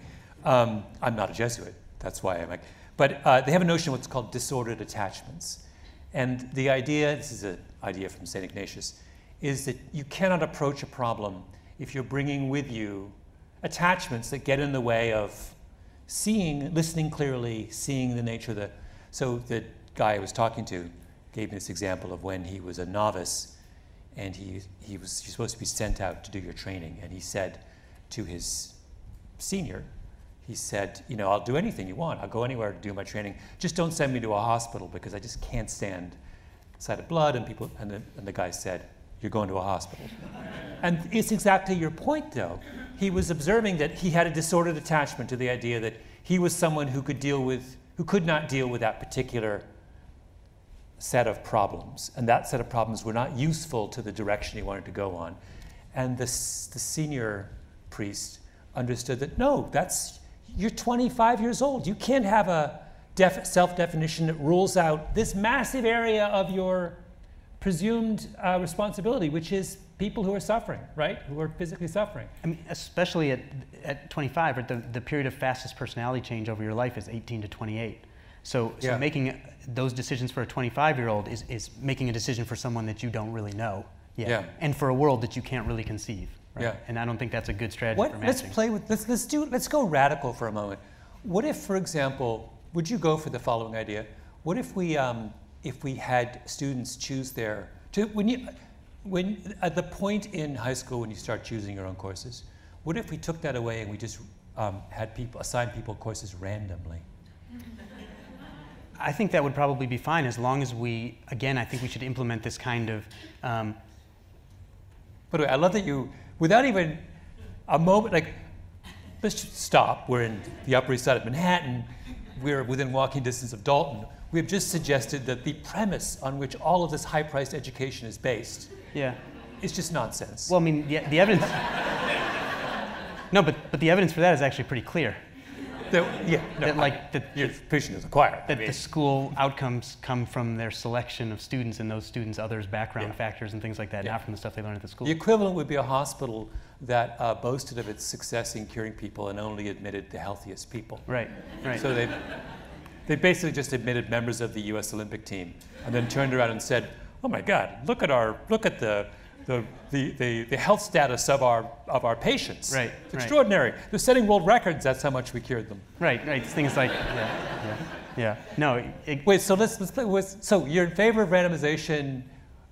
Um, I'm not a Jesuit, that's why I'm like. But uh, they have a notion of what's called disordered attachments. And the idea, this is an idea from Saint Ignatius, is that you cannot approach a problem if you're bringing with you attachments that get in the way of seeing, listening clearly, seeing the nature of the. So the guy I was talking to gave me this example of when he was a novice and he, he was you're supposed to be sent out to do your training. And he said to his senior, he said, you know, I'll do anything you want. I'll go anywhere to do my training. Just don't send me to a hospital because I just can't stand the sight of blood. And people, and the, and the guy said, you're going to a hospital. And it's exactly your point, though. He was observing that he had a disordered attachment to the idea that he was someone who could deal with, who could not deal with that particular set of problems. And that set of problems were not useful to the direction he wanted to go on. And this, the senior priest understood that, no, that's, you're twenty-five years old. You can't have a def self-definition that rules out this massive area of your presumed uh, responsibility, which is people who are suffering, right? Who are physically suffering. I mean, especially at, at twenty-five, right? the, the period of fastest personality change over your life is eighteen to twenty-eight. So, so yeah. making those decisions for a twenty-five-year-old is, is making a decision for someone that you don't really know yet. Yeah. And for a world that you can't really conceive. Right. Yeah. And I don't think that's a good strategy what, for matching. Let's play with, let's, let's do, let's go radical for a moment. What if, for example, would you go for the following idea? What if we, um, if we had students choose their, to, when you, when, at the point in high school when you start choosing your own courses, what if we took that away and we just um, had people, assign people courses randomly? I think that would probably be fine as long as we, again, I think we should implement this kind of, um, by the way, I love that you, without even a moment, like, let's stop. We're in the Upper East Side of Manhattan. we're within walking distance of Dalton, we have just suggested that the premise on which all of this high-priced education is based yeah. is just nonsense. Well, I mean, the, the evidence... no, but, but the evidence for that is actually pretty clear. That, yeah, no, that, like, I mean, that your patient is acquired. That I mean. the school outcomes come from their selection of students and those students' others' background yeah. factors and things like that, yeah. not from the stuff they learn at the school. The equivalent would be a hospital that uh, boasted of its success in curing people and only admitted the healthiest people. Right, right. So they they basically just admitted members of the U S Olympic team and then turned around and said, "Oh my God, look at our look at the." The, the, the health status of our, of our patients. Right, it's extraordinary. Right. They're setting world records. That's how much we cured them. Right, right. Things like, yeah, yeah, yeah. No. It, Wait, so let's, let's play with, so you're in favor of randomization.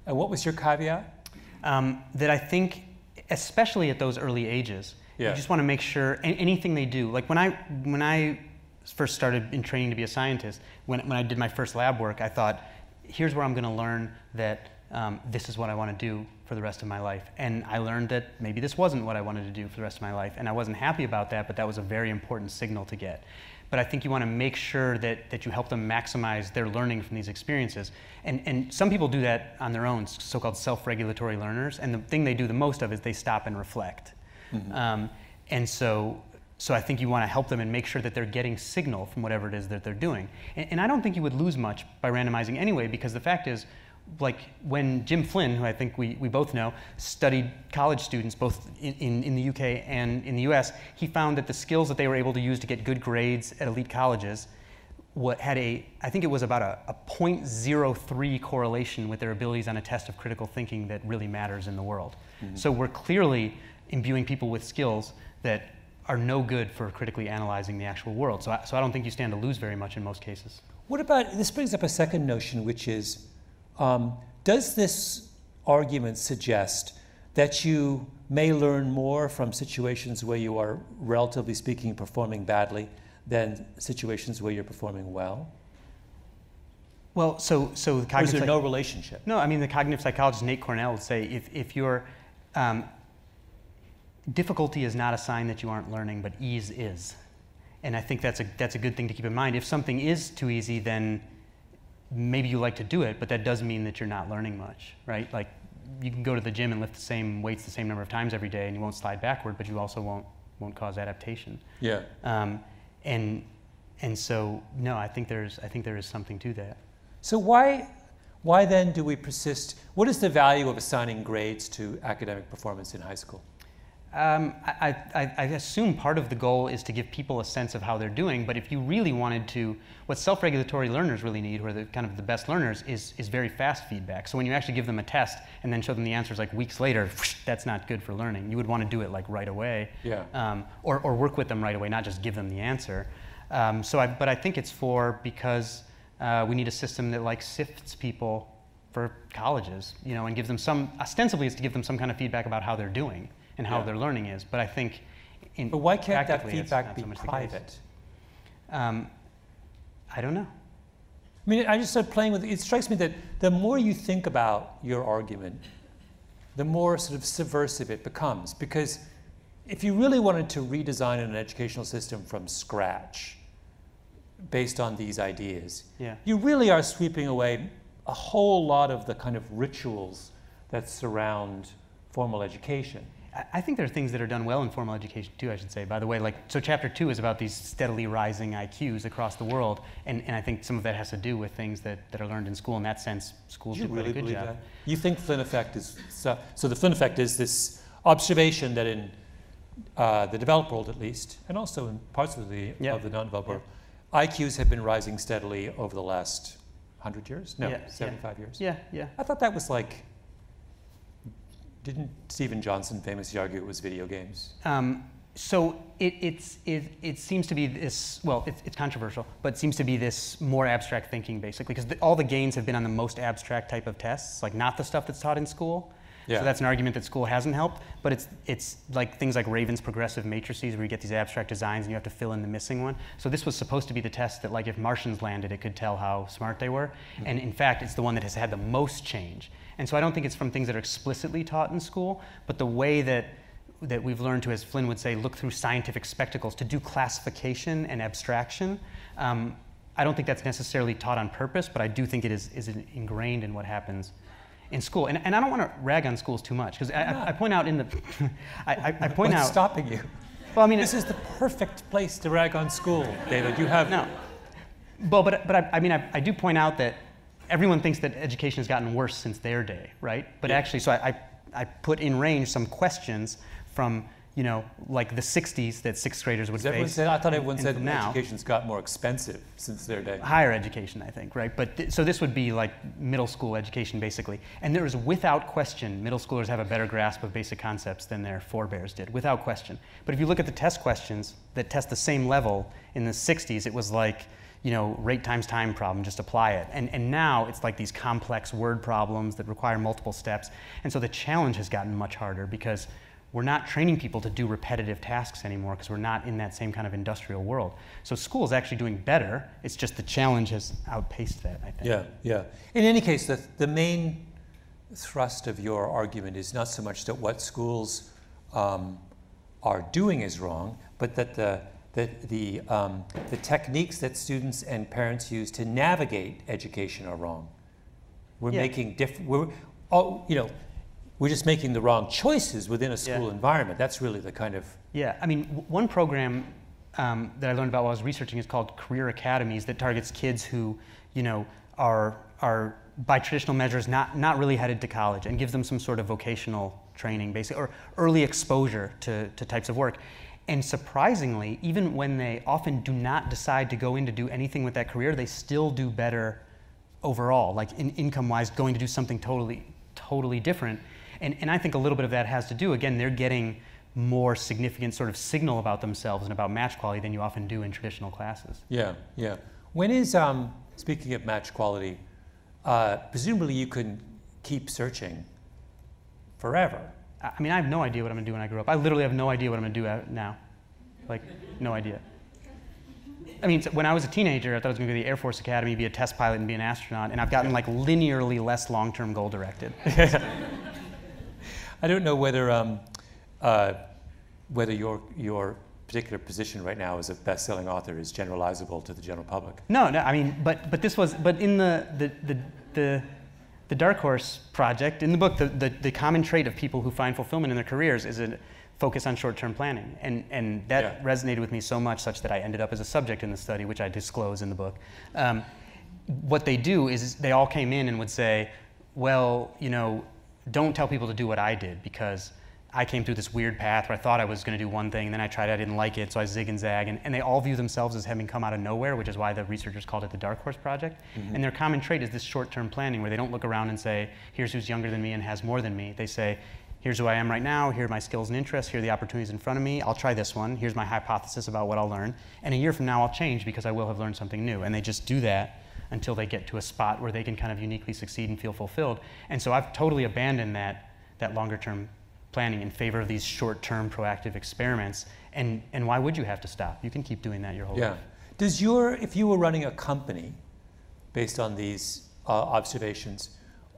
And what was your caveat? Um, that I think, especially at those early ages, yeah. you just want to make sure anything they do. Like when I, when I first started in training to be a scientist, when, when I did my first lab work, I thought, here's where I'm going to learn that um, this is what I want to do for the rest of my life. And I learned that maybe this wasn't what I wanted to do for the rest of my life. And I wasn't happy about that, but that was a very important signal to get. But I think you want to make sure that, that you help them maximize their learning from these experiences. And, and some people do that on their own, so-called self-regulatory learners. And the thing they do the most of is they stop and reflect. Mm-hmm. um, and so, so I think you want to help them and make sure that they're getting signal from whatever it is that they're doing. And, and I don't think you would lose much by randomizing anyway, because the fact is, like when Jim Flynn, who I think we, we both know, studied college students both in, in, in the U K and in the U S, he found that the skills that they were able to use to get good grades at elite colleges what had a, I think it was about a, a zero point zero three correlation with their abilities on a test of critical thinking that really matters in the world. Mm-hmm. So we're clearly imbuing people with skills that are no good for critically analyzing the actual world. So I, so I don't think you stand to lose very much in most cases. What about, this brings up a second notion, which is, Um, does this argument suggest that you may learn more from situations where you are, relatively speaking, performing badly than situations where you're performing well? Well, so so the cognitive or is there no relationship? No, I mean the cognitive psychologist Nate Cornell would say if if your um, difficulty is not a sign that you aren't learning, but ease is, and I think that's a that's a good thing to keep in mind. If something is too easy, then maybe you like to do it, but that does mean that you're not learning much, right? Like you can go to the gym and lift the same weights the same number of times every day and you won't slide backward, but you also won't won't cause adaptation. Yeah. Um, and and so no, I think there's I think there is something to that. So why why then do we persist? What is the value of assigning grades to academic performance in high school? Um, I, I, I assume part of the goal is to give people a sense of how they're doing, but if you really wanted to, what self-regulatory learners really need, or the kind of the best learners, is, is very fast feedback. So when you actually give them a test and then show them the answers like weeks later, whoosh, that's not good for learning. You would want to do it like right away, yeah. um, or, or work with them right away, not just give them the answer. Um, so, I, but I think it's for because uh, we need a system that like sifts people for colleges, you know, and gives them some, ostensibly it's to give them some kind of feedback about how they're doing and how yeah. their learning is. But I think in But why can't that feedback be so private? Um, I don't know. I mean, I just started playing with it. It strikes me that the more you think about your argument, the more sort of subversive it becomes. Because if you really wanted to redesign an educational system from scratch based on these ideas, yeah. you really are sweeping away a whole lot of the kind of rituals that surround formal education. I think there are things that are done well in formal education too, I should say, by the way. Like, so chapter two is about these steadily rising I Qs across the world, and, and I think some of that has to do with things that, that are learned in school. In that sense, schools do really a good job. That? You think Flynn effect is, so, so the Flynn effect is this observation that in uh, the developed world at least, and also in parts of the, yeah. of the non-developed world, yeah. I Qs have been rising steadily over the last one hundred years? No, yeah. seventy-five yeah. years. Yeah, yeah. I thought that was like, didn't Stephen Johnson famously argue it was video games? Um, so it, it's, it, it seems to be this, well, it, it's controversial, but it seems to be this more abstract thinking, basically, because all the gains have been on the most abstract type of tests, like not the stuff that's taught in school. Yeah. So that's an argument that school hasn't helped, but it's, it's like things like Raven's progressive matrices, where you get these abstract designs and you have to fill in the missing one. So this was supposed to be the test that, like, if Martians landed, it could tell how smart they were. Mm-hmm. And in fact, it's the one that has had the most change. And so I don't think it's from things that are explicitly taught in school, but the way that that we've learned to, as Flynn would say, look through scientific spectacles, to do classification and abstraction. Um, I don't think that's necessarily taught on purpose, but I do think it is, is ingrained in what happens in school. And, and I don't want to rag on schools too much, because I, I, I point out in the, I, I, I point What's out. What's stopping you? Well, I mean, this it, is the perfect place to rag on school, David. You have no. Well, but but I, I mean, I, I do point out that everyone thinks that education has gotten worse since their day, right? But yeah. actually, so I, I I put in range some questions from, you know, like the sixties that sixth graders would face. Said, I thought everyone said now, education's got more expensive since their day. Higher education, I think, right? But th so this would be like middle school education, basically. And there is, without question, middle schoolers have a better grasp of basic concepts than their forebears did, without question. But if you look at the test questions that test the same level in the sixties, it was like, you know, rate times time problem, just apply it. And, and now it's like these complex word problems that require multiple steps. And so the challenge has gotten much harder because we're not training people to do repetitive tasks anymore because we're not in that same kind of industrial world. So school is actually doing better. It's just the challenge has outpaced that, I think. Yeah, yeah. In any case, the, the main thrust of your argument is not so much that what schools um, are doing is wrong, but that the, the, the, um, the techniques that students and parents use to navigate education are wrong. We're yeah. making different, we're, oh, you know, We're just making the wrong choices within a school yeah. environment. That's really the kind of... Yeah, I mean, one program um, that I learned about while I was researching is called Career Academies, that targets kids who, you know, are, are by traditional measures, not, not really headed to college, and gives them some sort of vocational training, basically, or early exposure to, to types of work. And surprisingly, even when they often do not decide to go in to do anything with that career, they still do better overall, like in, income-wise, going to do something totally, totally different. And, and I think a little bit of that has to do, again, they're getting more significant sort of signal about themselves and about match quality than you often do in traditional classes. Yeah, yeah. When is, um, speaking of match quality, uh, presumably you can keep searching forever. I mean, I have no idea what I'm going to do when I grow up. I literally have no idea what I'm going to do now. Like, no idea. I mean, when I was a teenager, I thought I was going to go to the Air Force Academy, be a test pilot, and be an astronaut. And I've gotten, like, linearly less long-term goal-directed. I don't know whether um, uh, whether your your particular position right now as a best-selling author is generalizable to the general public. No, no. I mean, but but this was but in the the the the, the Dark Horse project in the book, the, the the common trait of people who find fulfillment in their careers is a focus on short-term planning, and and that yeah. resonated with me so much, such that I ended up as a subject in the study, which I disclose in the book. Um, what they do is they all came in and would say, well, you know, don't tell people to do what I did, because I came through this weird path where I thought I was going to do one thing, and then I tried it, I didn't like it, so I zig and zag. And, and they all view themselves as having come out of nowhere, which is why the researchers called it the Dark Horse Project. Mm-hmm. And their common trait is this short-term planning, where they don't look around and say, here's who's younger than me and has more than me. They say, here's who I am right now, here are my skills and interests, here are the opportunities in front of me, I'll try this one, here's my hypothesis about what I'll learn, and a year from now I'll change because I will have learned something new. And they just do that until they get to a spot where they can kind of uniquely succeed and feel fulfilled. And so I've totally abandoned that, that longer-term planning in favor of these short-term proactive experiments. And, and why would you have to stop? You can keep doing that your whole yeah. life. Does your, if you were running a company based on these uh, observations,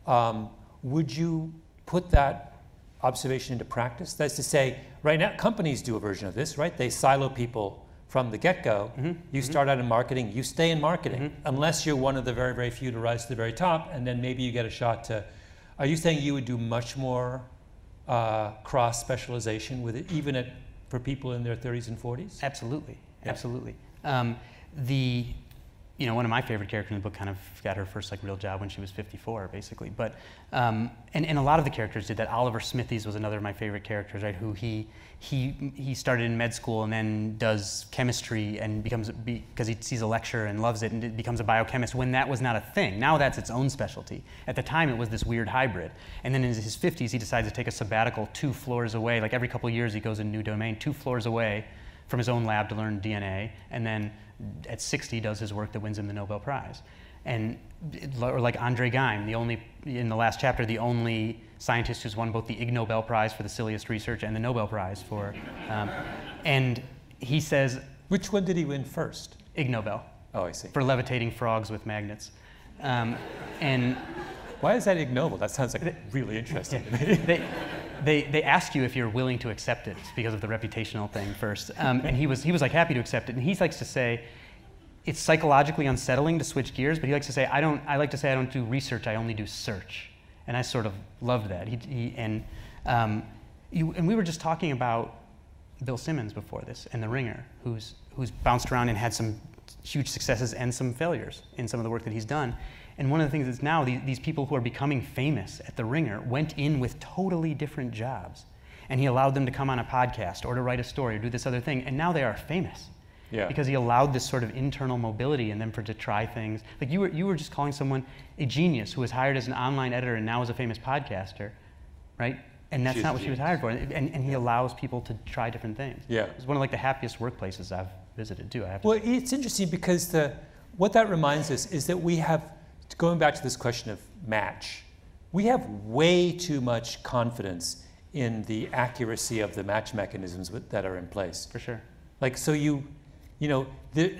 um, would you put that observation into practice? That's to say, right now, companies do a version of this, right? They silo people from the get-go. Mm-hmm. You start mm-hmm. out in marketing, you stay in marketing, mm-hmm. unless you're one of the very, very few to rise to the very top, and then maybe you get a shot to... Are you saying you would do much more uh, cross-specialization with it, even at, for people in their thirties and forties? Absolutely, yeah. absolutely. Um, the, you know, one of my favorite characters in the book kind of got her first like real job when she was fifty-four, basically. But um, and, and a lot of the characters did that. Oliver Smithies was another of my favorite characters, right? Who he he he started in med school and then does chemistry and becomes, because he sees a lecture and loves it, and it becomes a biochemist when that was not a thing. Now that's its own specialty. At the time it was this weird hybrid. And then in his fifties he decides to take a sabbatical two floors away. Like every couple of years he goes in a new domain, two floors away from his own lab to learn D N A, and then at sixty does his work that wins him the Nobel Prize. And or like Andre Geim, the only, in the last chapter, the only scientist who's won both the Ig Nobel Prize for the silliest research and the Nobel Prize for, um, and he says... Which one did he win first? Ig Nobel. Oh, I see. For levitating frogs with magnets. Um, and... Why is that Ig Nobel? That sounds like they, really interesting yeah, to me. They, they, they ask you if you're willing to accept it because of the reputational thing first. Um, and he was, he was like happy to accept it. And he likes to say, it's psychologically unsettling to switch gears, but he likes to say, I don't, I like to say I don't do research, I only do search. And I sort of loved that. He, he, and, um, you, and we were just talking about Bill Simmons before this and The Ringer, who's, who's bounced around and had some huge successes and some failures in some of the work that he's done. And one of the things is now these, these people who are becoming famous at The Ringer went in with totally different jobs. And he allowed them to come on a podcast or to write a story or do this other thing. And now they are famous. Yeah. Because he allowed this sort of internal mobility in them for to try things. Like you were, you were just calling someone a genius who was hired as an online editor and now is a famous podcaster, right? And that's She's not what she was hired for. And, and, and he allows people to try different things. Yeah. It's one of like the happiest workplaces I've visited too. I have to well, it's interesting because the, what that reminds us is that we have, going back to this question of match, we have way too much confidence in the accuracy of the match mechanisms that are in place. For sure. Like, so you, you know, there,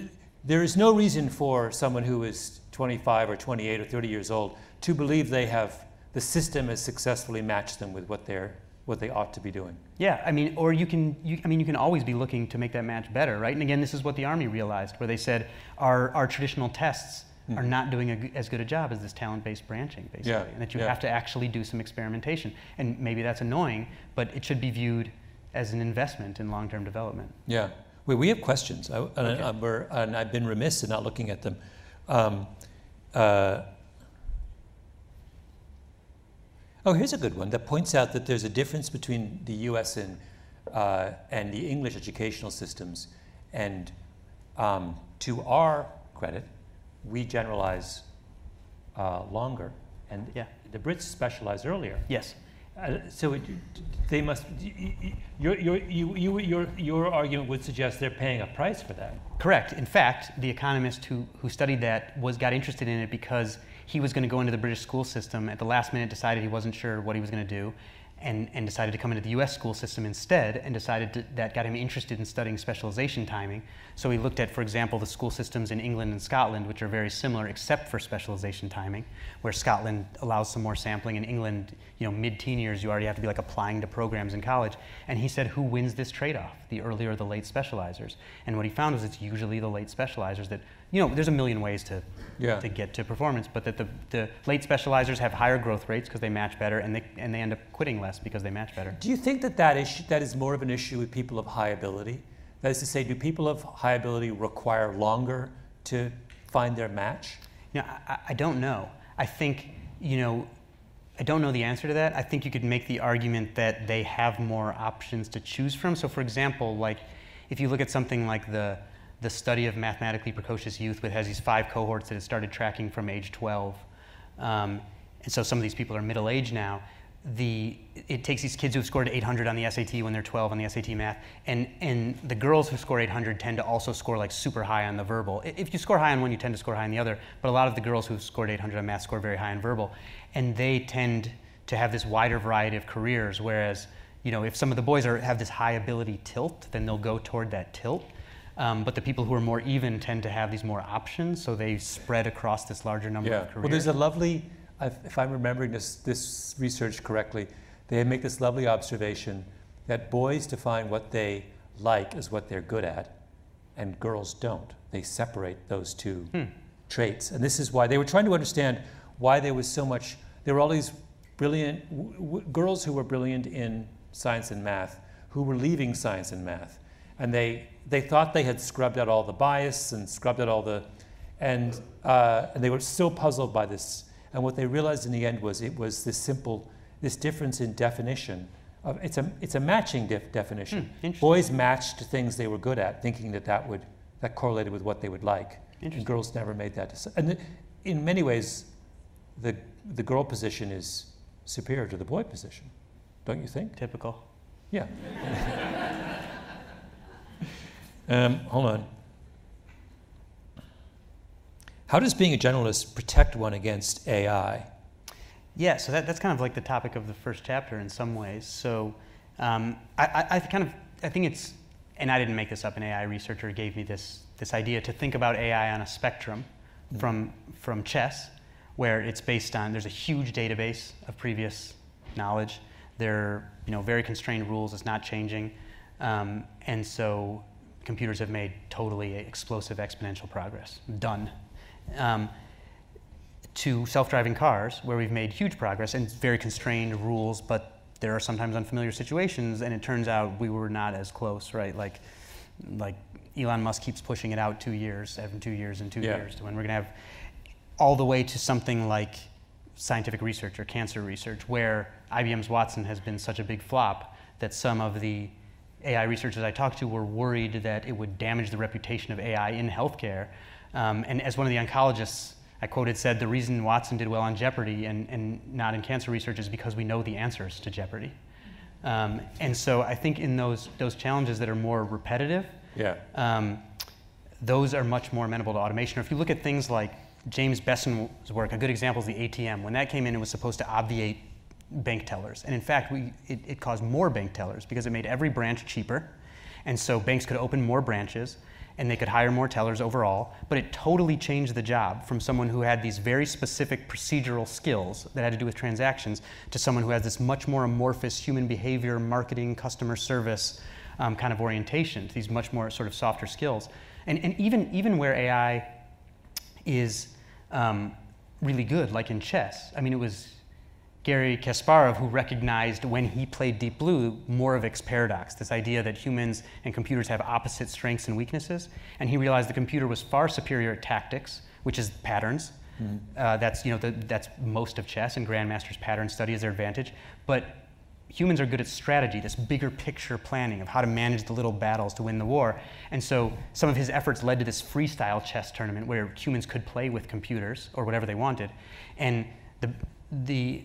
there is no reason for someone who is twenty-five or twenty-eight or thirty years old to believe they have, the system has successfully matched them with what they're, what they ought to be doing. Yeah, I mean, or you can, you, I mean, you can always be looking to make that match better, right? And again, this is what the Army realized, where they said, our, our traditional tests are not doing a, as good a job as this talent-based branching, basically. Yeah, and that you yeah. have to actually do some experimentation. And maybe that's annoying, but it should be viewed as an investment in long-term development. Yeah. Wait, we have questions, I, and, okay. I, we're, and I've been remiss in not looking at them. Um, uh, oh, here's a good one that points out that there's a difference between the U S and, uh, and the English educational systems. And um, to our credit, we generalize uh, longer, and yeah. the Brits specialize earlier. Yes. Uh, so it, they must. Your your you, you, your your argument would suggest they're paying a price for that. Correct. In fact, the economist who who studied that was got interested in it because he was going to go into the British school system. At the last minute, decided he wasn't sure what he was going to do, and and decided to come into the U S school system instead, and decided to, that got him interested in studying specialization timing. So he looked at, for example, the school systems in England and Scotland, which are very similar except for specialization timing, where Scotland allows some more sampling. In England, you know, mid-teen years, you already have to be like applying to programs in college. And he said, who wins this trade-off, the early or the late specializers? And what he found was it's usually the late specializers that, you know, there's a million ways to, yeah. to get to performance, but that the, the late specializers have higher growth rates because they match better, and they, and they end up quitting less because they match better. Do you think that that, issue, that is more of an issue with people of high ability? That is to say, do people of high ability require longer to find their match? You know, I, I don't know. I think, you know, I don't know the answer to that. I think you could make the argument that they have more options to choose from. So for example, like, if you look at something like the the Study of Mathematically Precocious Youth, which has these five cohorts that it started tracking from age twelve. Um, and so some of these people are middle-aged now. The, it takes these kids who've scored eight hundred on the S A T when they're twelve on the S A T math, and, and the girls who score eight hundred tend to also score like super high on the verbal. If you score high on one, you tend to score high on the other, but a lot of the girls who've scored eight hundred on math score very high on verbal. And they tend to have this wider variety of careers, whereas, you know, if some of the boys are, have this high ability tilt, then they'll go toward that tilt. Um, but the people who are more even tend to have these more options, so they spread across this larger number yeah. of careers. Well, there's a lovely, if I'm remembering this, this research correctly, they make this lovely observation that boys define what they like as what they're good at, and girls don't. They separate those two hmm. traits. And this is why they were trying to understand why there was so much, there were all these brilliant, w w girls who were brilliant in science and math, who were leaving science and math. And they, they thought they had scrubbed out all the bias and scrubbed out all the, and, uh, and they were still puzzled by this. And what they realized in the end was it was this simple, this difference in definition. Of, it's, a, it's a matching def definition. Mm, Boys matched things they were good at, thinking that that, would, that correlated with what they would like. And girls never made that decision. And th in many ways, the, the girl position is superior to the boy position, don't you think? Typical. Yeah. Um, hold on. How does being a generalist protect one against A I? Yeah, so that, that's kind of like the topic of the first chapter in some ways. So um, I, I, I kind of, I think it's, and I didn't make this up, an A I researcher gave me this, this idea to think about A I on a spectrum mm-hmm. from, from chess, where it's based on, there's a huge database of previous knowledge. They're, you know, very constrained rules. It's not changing. Um, and so computers have made totally explosive exponential progress. Done. Um, to self-driving cars, where we've made huge progress and very constrained rules, but there are sometimes unfamiliar situations, and it turns out we were not as close, right? Like, like Elon Musk keeps pushing it out two years, every two years, and two yeah. years to when we're going to have all the way to something like scientific research or cancer research, where I B M's Watson has been such a big flop that some of the A I researchers I talked to were worried that it would damage the reputation of A I in healthcare. Um, and as one of the oncologists I quoted said, the reason Watson did well on Jeopardy and, and not in cancer research is because we know the answers to Jeopardy. Um, and so I think in those, those challenges that are more repetitive, yeah. um, those are much more amenable to automation. Or if you look at things like James Besson's work, a good example is the A T M. When that came in, it was supposed to obviate bank tellers. And in fact, we, it, it caused more bank tellers because it made every branch cheaper. And so banks could open more branches, and they could hire more tellers overall, but it totally changed the job from someone who had these very specific procedural skills that had to do with transactions to someone who has this much more amorphous human behavior, marketing, customer service um, kind of orientation, to these much more sort of softer skills. And, and even, even where A I is um, really good, like in chess, I mean, it was Gary Kasparov who recognized when he played Deep Blue Moravec's paradox, this idea that humans and computers have opposite strengths and weaknesses. And he realized the computer was far superior at tactics, which is patterns. Mm-hmm. uh, that's, you know, the, that's most of chess, and grandmasters pattern study is their advantage. But humans are good at strategy, this bigger picture planning of how to manage the little battles to win the war. And so some of his efforts led to this freestyle chess tournament where humans could play with computers or whatever they wanted. And the the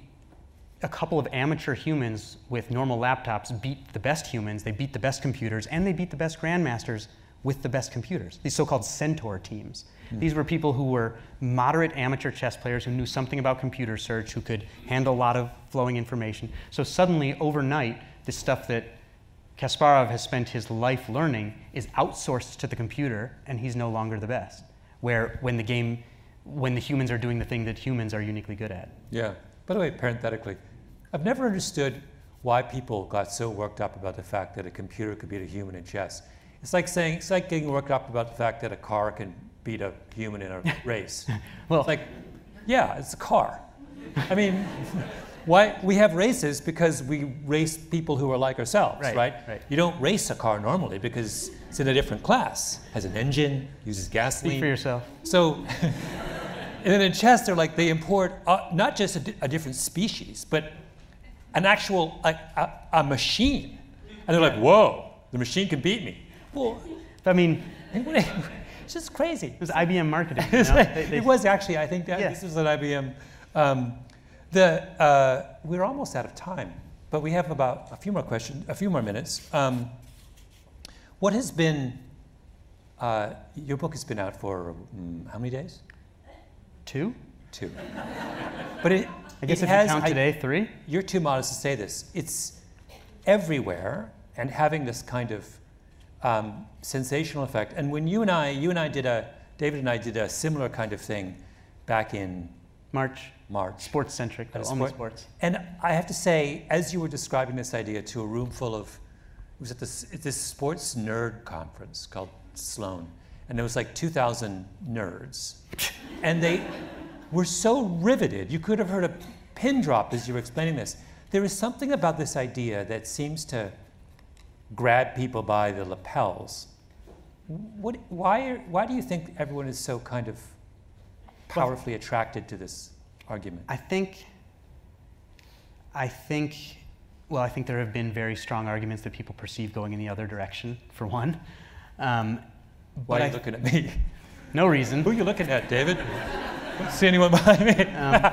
a couple of amateur humans with normal laptops beat the best humans, they beat the best computers, and they beat the best grandmasters with the best computers, these so-called centaur teams. Mm-hmm. These were people who were moderate amateur chess players who knew something about computer search, who could handle a lot of flowing information. So suddenly, overnight, this stuff that Kasparov has spent his life learning is outsourced to the computer, and he's no longer the best, where when the game, when the humans are doing the thing that humans are uniquely good at. Yeah. By the way, parenthetically, I've never understood why people got so worked up about the fact that a computer could beat a human in chess. It's like saying, it's like getting worked up about the fact that a car can beat a human in a race. Well, it's like, yeah, it's a car. I mean, why we have races because we race people who are like ourselves, right? Right? Right. You don't race a car normally because it's in a different class. It has an engine, uses gasoline. Speak for yourself. So. And then in chess, they're like, they import uh, not just a, di a different species, but an actual, a, a, a machine. And they're like, whoa, the machine can beat me. Well, I mean, it's just crazy. It was I B M marketing. You know? They, they, it was actually, I think, that, yeah. This was at I B M. Um, the, uh, we're almost out of time, but we have about a few more questions, a few more minutes. Um, what has been, uh, your book has been out for um, how many days? Two? Two. But it, I guess it if has, you count today, I, three? You're too modest to say this. It's everywhere and having this kind of um, sensational effect. And when you and I, you and I did a, David and I did a similar kind of thing back in March. March. Sports-centric, sport, only sports. And I have to say, as you were describing this idea to a room full of, it was at this, at this sports nerd conference called Sloan. And there was like two thousand nerds. And they were so riveted. You could have heard a pin drop as you were explaining this. There is something about this idea that seems to grab people by the lapels. What, why, why do you think everyone is so kind of powerfully well, attracted to this argument? I think, I think, well, I think there have been very strong arguments that people perceive going in the other direction, for one. Um, Why but are you I, looking at me? No reason. Who are you looking at, David? Don't see anyone behind me. um,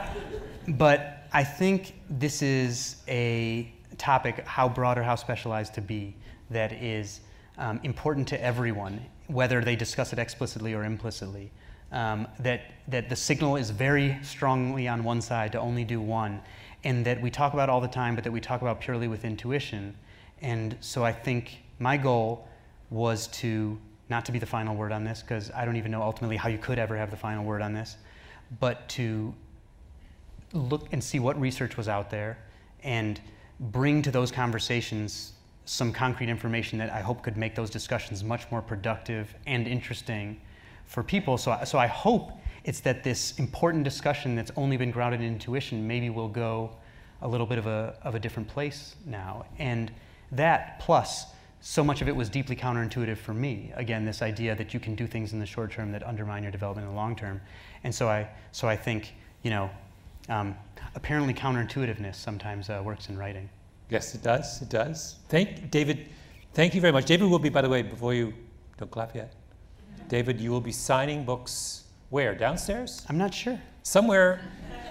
but I think this is a topic, how broad or how specialized to be, that is um, important to everyone, whether they discuss it explicitly or implicitly. Um, that, that the signal is very strongly on one side to only do one, and that we talk about all the time, but that we talk about purely with intuition. And so I think my goal was to not to be the final word on this, because I don't even know ultimately how you could ever have the final word on this, but to look and see what research was out there and bring to those conversations some concrete information that I hope could make those discussions much more productive and interesting for people. So, so I hope it's that this important discussion that's only been grounded in intuition maybe will go a little bit of a, of a different place now. And that plus, so much of it was deeply counterintuitive for me. Again, this idea that you can do things in the short term that undermine your development in the long term. And so I, so I think, you know, um, apparently counterintuitiveness sometimes uh, works in writing. Yes, it does, it does. Thank, David, thank you very much. David will be, by the way, before you, don't clap yet. David, you will be signing books where, downstairs? I'm not sure. Somewhere,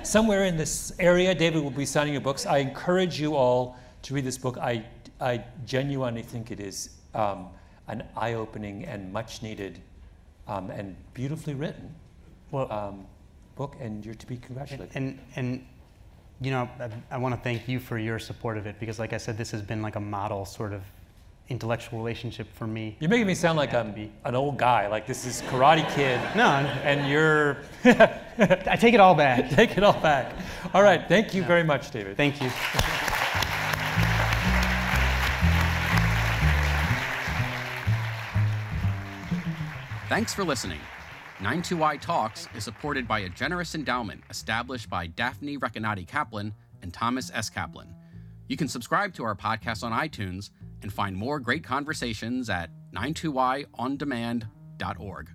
somewhere in this area, David will be signing your books. I encourage you all to read this book. I I genuinely think it is um, an eye-opening and much-needed um, and beautifully written well, um, book, and you're to be congratulated. And, and, and you know, I, I want to thank you for your support of it, because like I said, this has been like a model sort of intellectual relationship for me. You're making me sound like I'm an old guy, like this is Karate Kid. No. And you're... I take it all back. Take it all back. All right, thank you no. very much, David. Thank you. Thanks for listening. ninety-two Y Talks is supported by a generous endowment established by Daphne Recanati Kaplan and Thomas S. Kaplan. You can subscribe to our podcast on iTunes and find more great conversations at ninety-two Y on demand dot org.